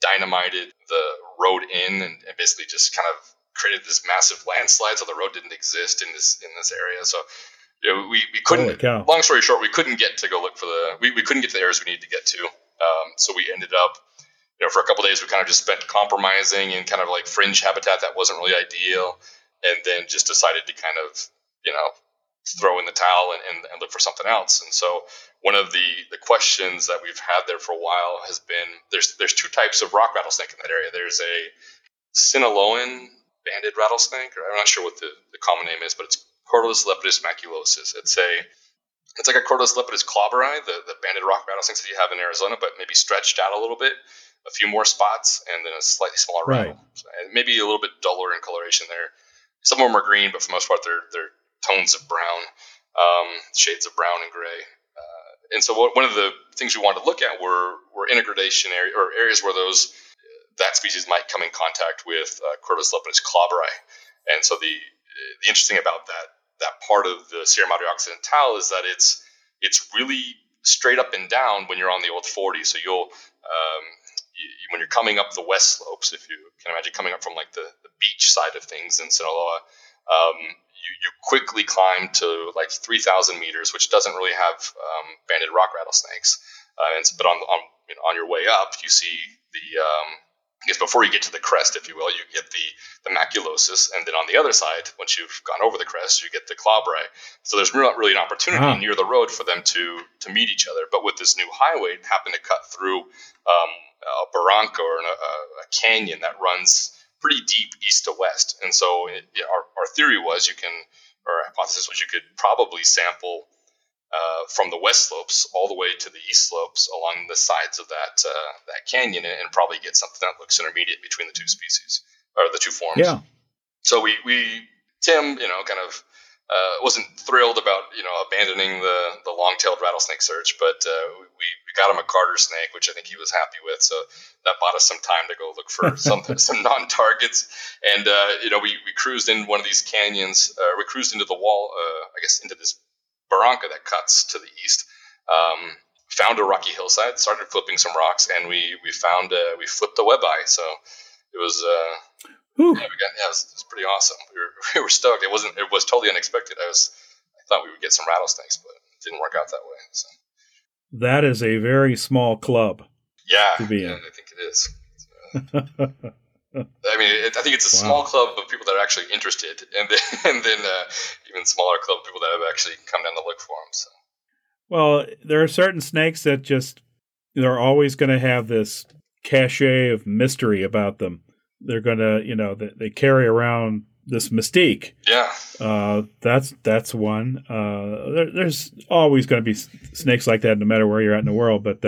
dynamited the road in, and basically just kind of created this massive landslide. So the road didn't exist in this area. So. Yeah, we couldn't. Long story short, we couldn't get to go look for we couldn't get to the areas we needed to get to. So we ended up, for a couple of days, we kind of just spent compromising in kind of like fringe habitat that wasn't really ideal, and then just decided to kind of throw in the towel and look for something else. And so one of the questions that we've had there for a while has been there's two types of rock rattlesnake in that area. There's a Sinaloan banded rattlesnake, or I'm not sure what the common name is, but it's Corylus lepidus maculosus. It's like a Corylus lepidus clobberi, the banded rock rattlesnakes that you have in Arizona, but maybe stretched out a little bit, a few more spots, and then a slightly smaller rattle. So, and maybe a little bit duller in coloration there. Some of them are green, but for the most part, they're tones of brown, shades of brown and gray. And so one of the things we wanted to look at were integration area, or areas where that species might come in contact with Corylus lepidus clobberi. And so the interesting about that part of the Sierra Madre Occidental is that it's really straight up and down when you're on the old 40. So when you're coming up the west slopes, if you can imagine coming up from like the beach side of things in Sinaloa, you quickly climb to like 3,000 meters, which doesn't really have banded rock rattlesnakes. But on your way up, you see the Because before you get to the crest, if you will, you get the maculosis, and then on the other side, once you've gone over the crest, you get the glabre. So there's not really an opportunity near the road for them to meet each other. But with this new highway, it happened to cut through a barranca or a canyon that runs pretty deep east to west. And so our theory was our hypothesis was you could probably sample from the west slopes all the way to the east slopes along the sides of that canyon and probably get something that looks intermediate between the two species or the two forms. Yeah. So we Tim, kind of wasn't thrilled about, abandoning the long-tailed rattlesnake search, but we got him a garter snake, which I think he was happy with. So that bought us some time to go look for some non-targets. And, we cruised in one of these canyons. We cruised into the wall, into this barranca that cuts to the east, found a rocky hillside, started flipping some rocks, and we flipped a webeye. So it was it was pretty awesome. We were stoked. It was totally unexpected. I thought we would get some rattlesnakes, but it didn't work out that way. So that is a very small club. Yeah, to be in. I think it is. I think it's a small club of people that are actually interested, and then even smaller club of people that have actually come down to look for them. So. Well, there are certain snakes that just they're always going to have this cachet of mystery about them. They're going to, they carry around this mystique. Yeah. That's one. There's always going to be snakes like that no matter where you're at in the world, but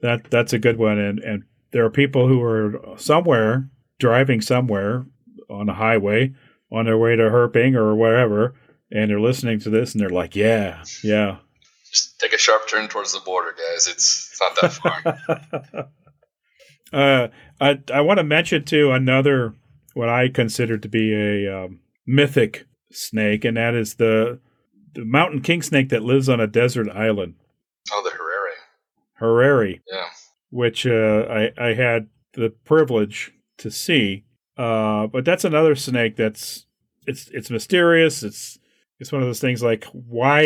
that's a good one. And there are people who are somewhere, driving somewhere on a highway on their way to Herping or wherever, and they're listening to this and they're like, yeah. Just take a sharp turn towards the border, guys. It's not that far. I want to mention too another what I consider to be a mythic snake, and that is the mountain king snake that lives on a desert island. Oh, the Hariri. Yeah. Which I had the privilege to see, but that's another snake that's it's mysterious. It's one of those things like why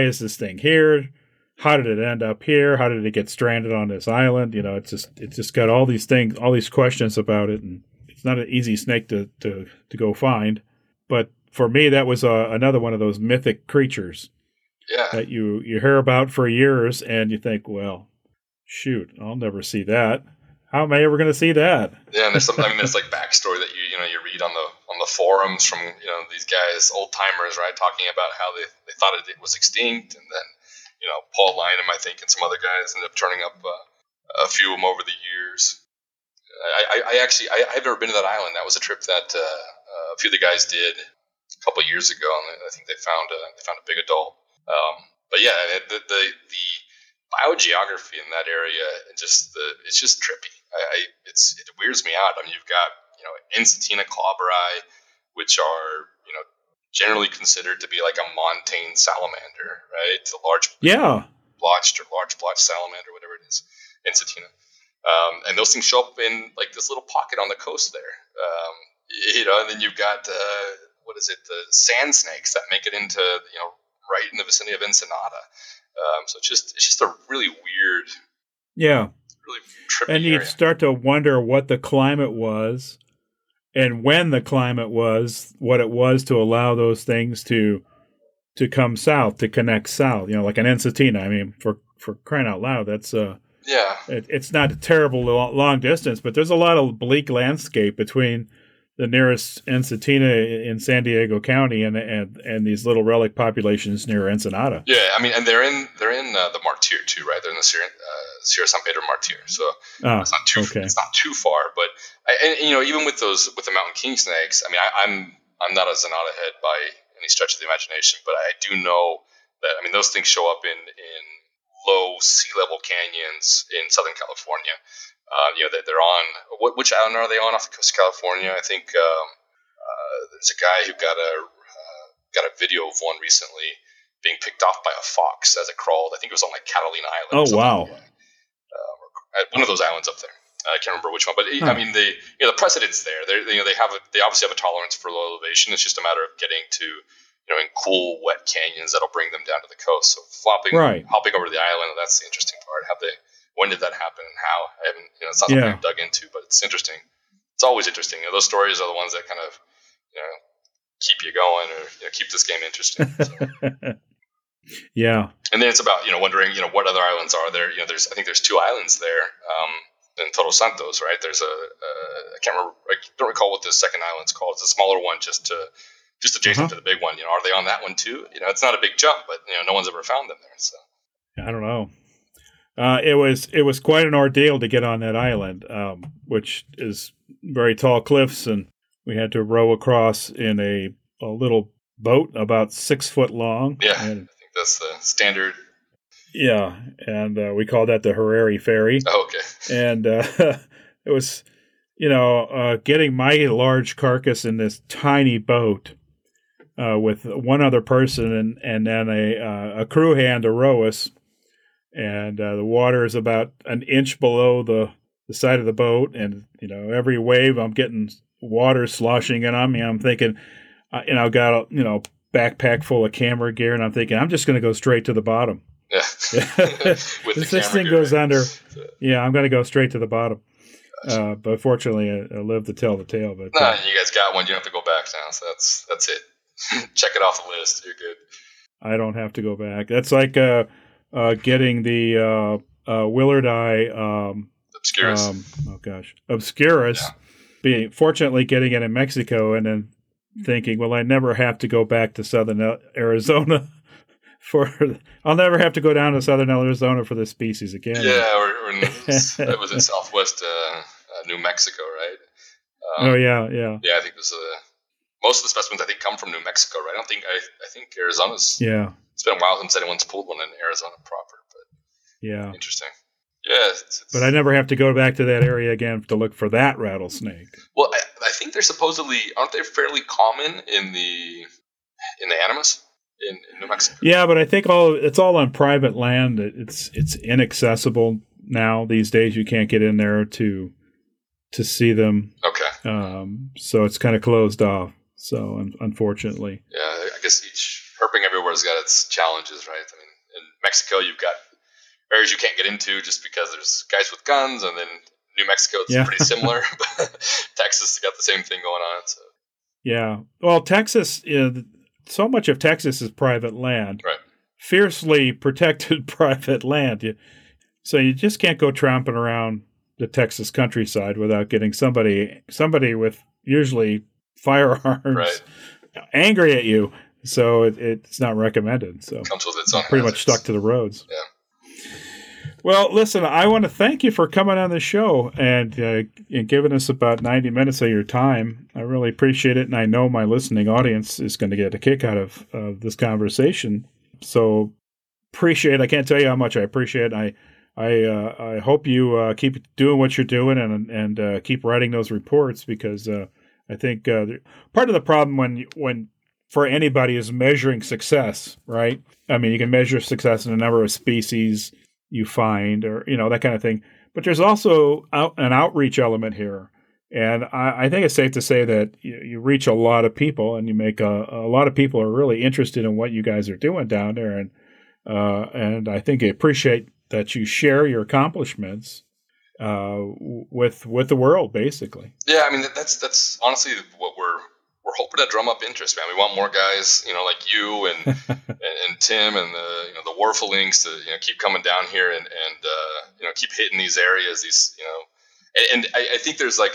is this thing here? How did it end up here? How did it get stranded on this island? It's just got all these things, all these questions about it, and it's not an easy snake to go find. But for me, that was another one of those mythic creatures that you hear about for years, and you think, well, shoot, I'll never see that. How am I ever going to see that? Yeah, and there's something. There's like backstory that you read on the forums from these guys, old timers, right, talking about how they thought it was extinct, and then. Paul Lynham, I think, and some other guys ended up turning up a few of them over the years. I've never been to that island. That was a trip that a few of the guys did a couple of years ago, and I think they found a big adult. But yeah, the biogeography in that area, and it's just trippy. It weirds me out. I mean, you've got Encetina glabrae, which are generally considered to be like a montane salamander, right? It's a large blotched salamander, whatever it is, Encetina. And those things show up in like this little pocket on the coast there. And then you've got, the sand snakes that make it into, right in the vicinity of Ensenada. So it's just a really weird. Yeah. Really trippy and you area. Start to wonder what the climate was. And when the climate was what it was to allow those things to come south, to connect south, like an Encetina. I mean, for crying out loud, that's it's not a terrible long distance, but there's a lot of bleak landscape between the nearest Encetina in San Diego County and these little relic populations near Ensenada. Yeah, I mean, and they're in the Martyr too, right? They're in the Sierra San Pedro Martyr, so it's not too far. But even with the mountain king snakes, I mean, I'm not a Zenata head by any stretch of the imagination, but I do know that those things show up in low sea level canyons in Southern California. They're on – which island are they on off the coast of California? I think there's a guy who got a video of one recently being picked off by a fox as it crawled. I think it was on like Catalina Island. Oh, wow. One of those islands up there. I can't remember which one. But, the precedent's there. They obviously have a tolerance for low elevation. It's just a matter of getting to – in cool, wet canyons that'll bring them down to the coast. So hopping over to the island, that's the interesting part, how they – when did that happen and how? I haven't, it's not something I've dug into, but it's interesting. It's always interesting. Those stories are the ones that kind of, keep you going or keep this game interesting. So. Yeah. And then it's about, wondering, what other islands are there? I think there's 2 islands there in Todos Santos, right? There's I don't recall what the second island's called. It's a smaller one just adjacent to the big one. Are they on that one too? It's not a big jump, but no one's ever found them there. So I don't know. It was quite an ordeal to get on that island, which is very tall cliffs, and we had to row across in a little boat about 6 foot long. Yeah, and I think that's the standard. Yeah, and we called that the Harari Ferry. Oh, okay. And it was, getting my large carcass in this tiny boat with one other person and then a crew hand to row us. And the water is about an inch below the side of the boat. And, every wave I'm getting water sloshing in on me. I'm thinking, and I've got, backpack full of camera gear. And I'm thinking, I'm just going to go straight to the bottom. Yeah. This thing goes under. Yeah, I'm going to go straight to the bottom. Gotcha. But fortunately, I live to tell the tale. But you guys got one. You don't have to go back now. So that's it. Check it off the list. You're good. I don't have to go back. That's like... getting the Willard Eye Obscurus. Obscurus. Yeah. Fortunately getting it in Mexico and then thinking, well, I never have to go back to southern Arizona. I'll never have to go down to southern Arizona for this species again. Yeah, or that was in southwest New Mexico, right? Yeah. Yeah, I think this is most of the specimens I think come from New Mexico, right? I think Arizona's. Yeah. It's been a while since anyone's pulled one in Arizona proper, but yeah, interesting. Yeah, but I never have to go back to that area again to look for that rattlesnake. Well, I think they're supposedly aren't they fairly common in the Animas in New Mexico? Yeah, but I think it's all on private land. It's inaccessible now these days. You can't get in there to see them. Okay, so it's kind of closed off. So unfortunately, yeah, I guess herping everywhere's got its challenges, right? I mean, in Mexico, you've got areas you can't get into just because there's guys with guns, and then New Mexico, it's pretty similar. Texas, got the same thing going on. So. Yeah. Well, Texas, so much of Texas is private land. Right. Fiercely protected private land. So you just can't go tramping around the Texas countryside without getting somebody with usually firearms angry at you. So it's not recommended. So comes with its own pretty hazards. Much stuck to the roads. Yeah. Well, listen, I want to thank you for coming on the show and giving us about 90 minutes of your time. I really appreciate it, and I know my listening audience is going to get a kick out of this conversation. So appreciate it. I can't tell you how much I appreciate it. I hope you keep doing what you're doing and keep writing those reports because I think part of the problem when for anybody is measuring success, right? I mean, you can measure success in a number of species you find or, that kind of thing. But there's also an outreach element here. And I think it's safe to say that you reach a lot of people and you make a lot of people are really interested in what you guys are doing down there. And I think I appreciate that you share your accomplishments with the world, basically. Yeah, I mean, that's honestly what we're hoping to drum up interest, man. We want more guys, like you and Tim and the Warfelings to keep coming down here and keep hitting these areas. I think there's like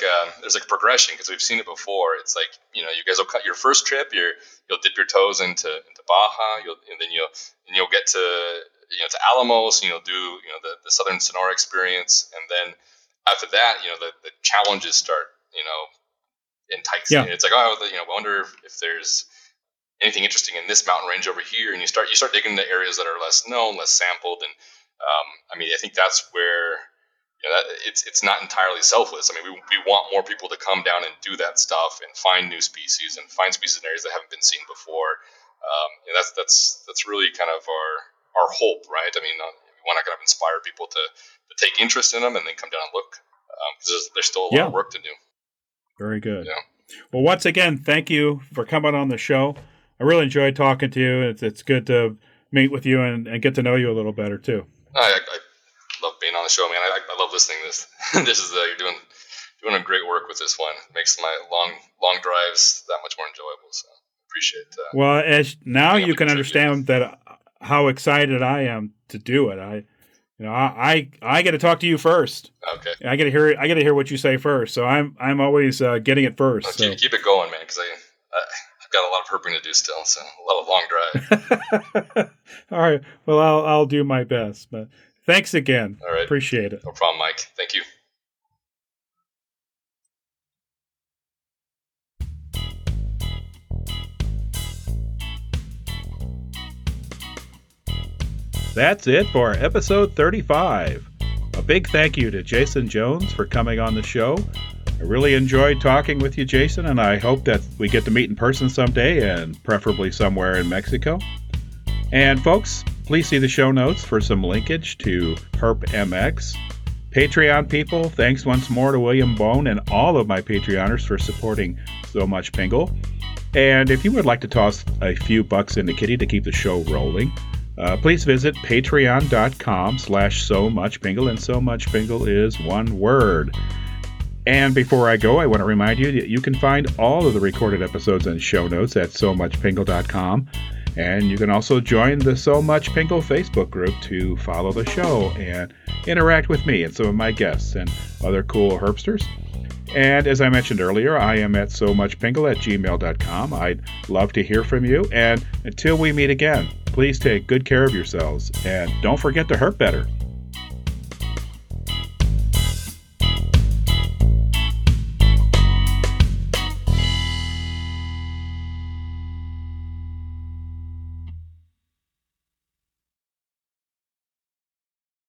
progression because we've seen it before. It's like you guys will cut your first trip, you'll dip your toes into Baja, and then you'll get to Alamos, and you'll do the Southern Sonora experience, and then after that the challenges start. It's like, I wonder if there's anything interesting in this mountain range over here. And you start digging into areas that are less known, less sampled. And, I think that's where, it's not entirely selfless. I mean, we want more people to come down and do that stuff and find new species and find species in areas that haven't been seen before. And that's really kind of our hope, right? I mean, we want to kind of inspire people to take interest in them and then come down and look, because there's still a lot of work to do. Very good. Yeah. Well, once again, thank you for coming on the show. I really enjoyed talking to you. It's good to meet with you and get to know you a little better, too. I love being on the show, man. I love listening to this. This is you're doing a great work with this one. It makes my long drives that much more enjoyable. So appreciate that. Well, now you can understand that how excited I am to do it. I get to talk to you first. Okay. I get to hear what you say first. So I'm always getting it first. Okay, so. Keep it going, man, because I've got a lot of herping to do still, so a lot of long drive. All right. Well, I'll do my best. But thanks again. All right. Appreciate it. No problem, Mike. Thank you. That's it for episode 35. A big thank you to Jason Jones for coming on the show. I really enjoyed talking with you, Jason, and I hope that we get to meet in person someday, and preferably somewhere in Mexico. And folks, please see the show notes for some linkage to HerpMX. Patreon people, thanks once more to William Bone and all of my Patreoners for supporting So Much Pingle. And if you would like to toss a few bucks into Kitty to keep the show rolling, please visit patreon.com/somuchpingle, and So Much Pingle is one word. And before I go, I want to remind you that you can find all of the recorded episodes and show notes at somuchpingle.com. And you can also join the So Much Pingle Facebook group to follow the show and interact with me and some of my guests and other cool herpsters. And as I mentioned earlier, I am at somuchpingle@gmail.com. I'd love to hear from you. And until we meet again, please take good care of yourselves. And don't forget to herp better.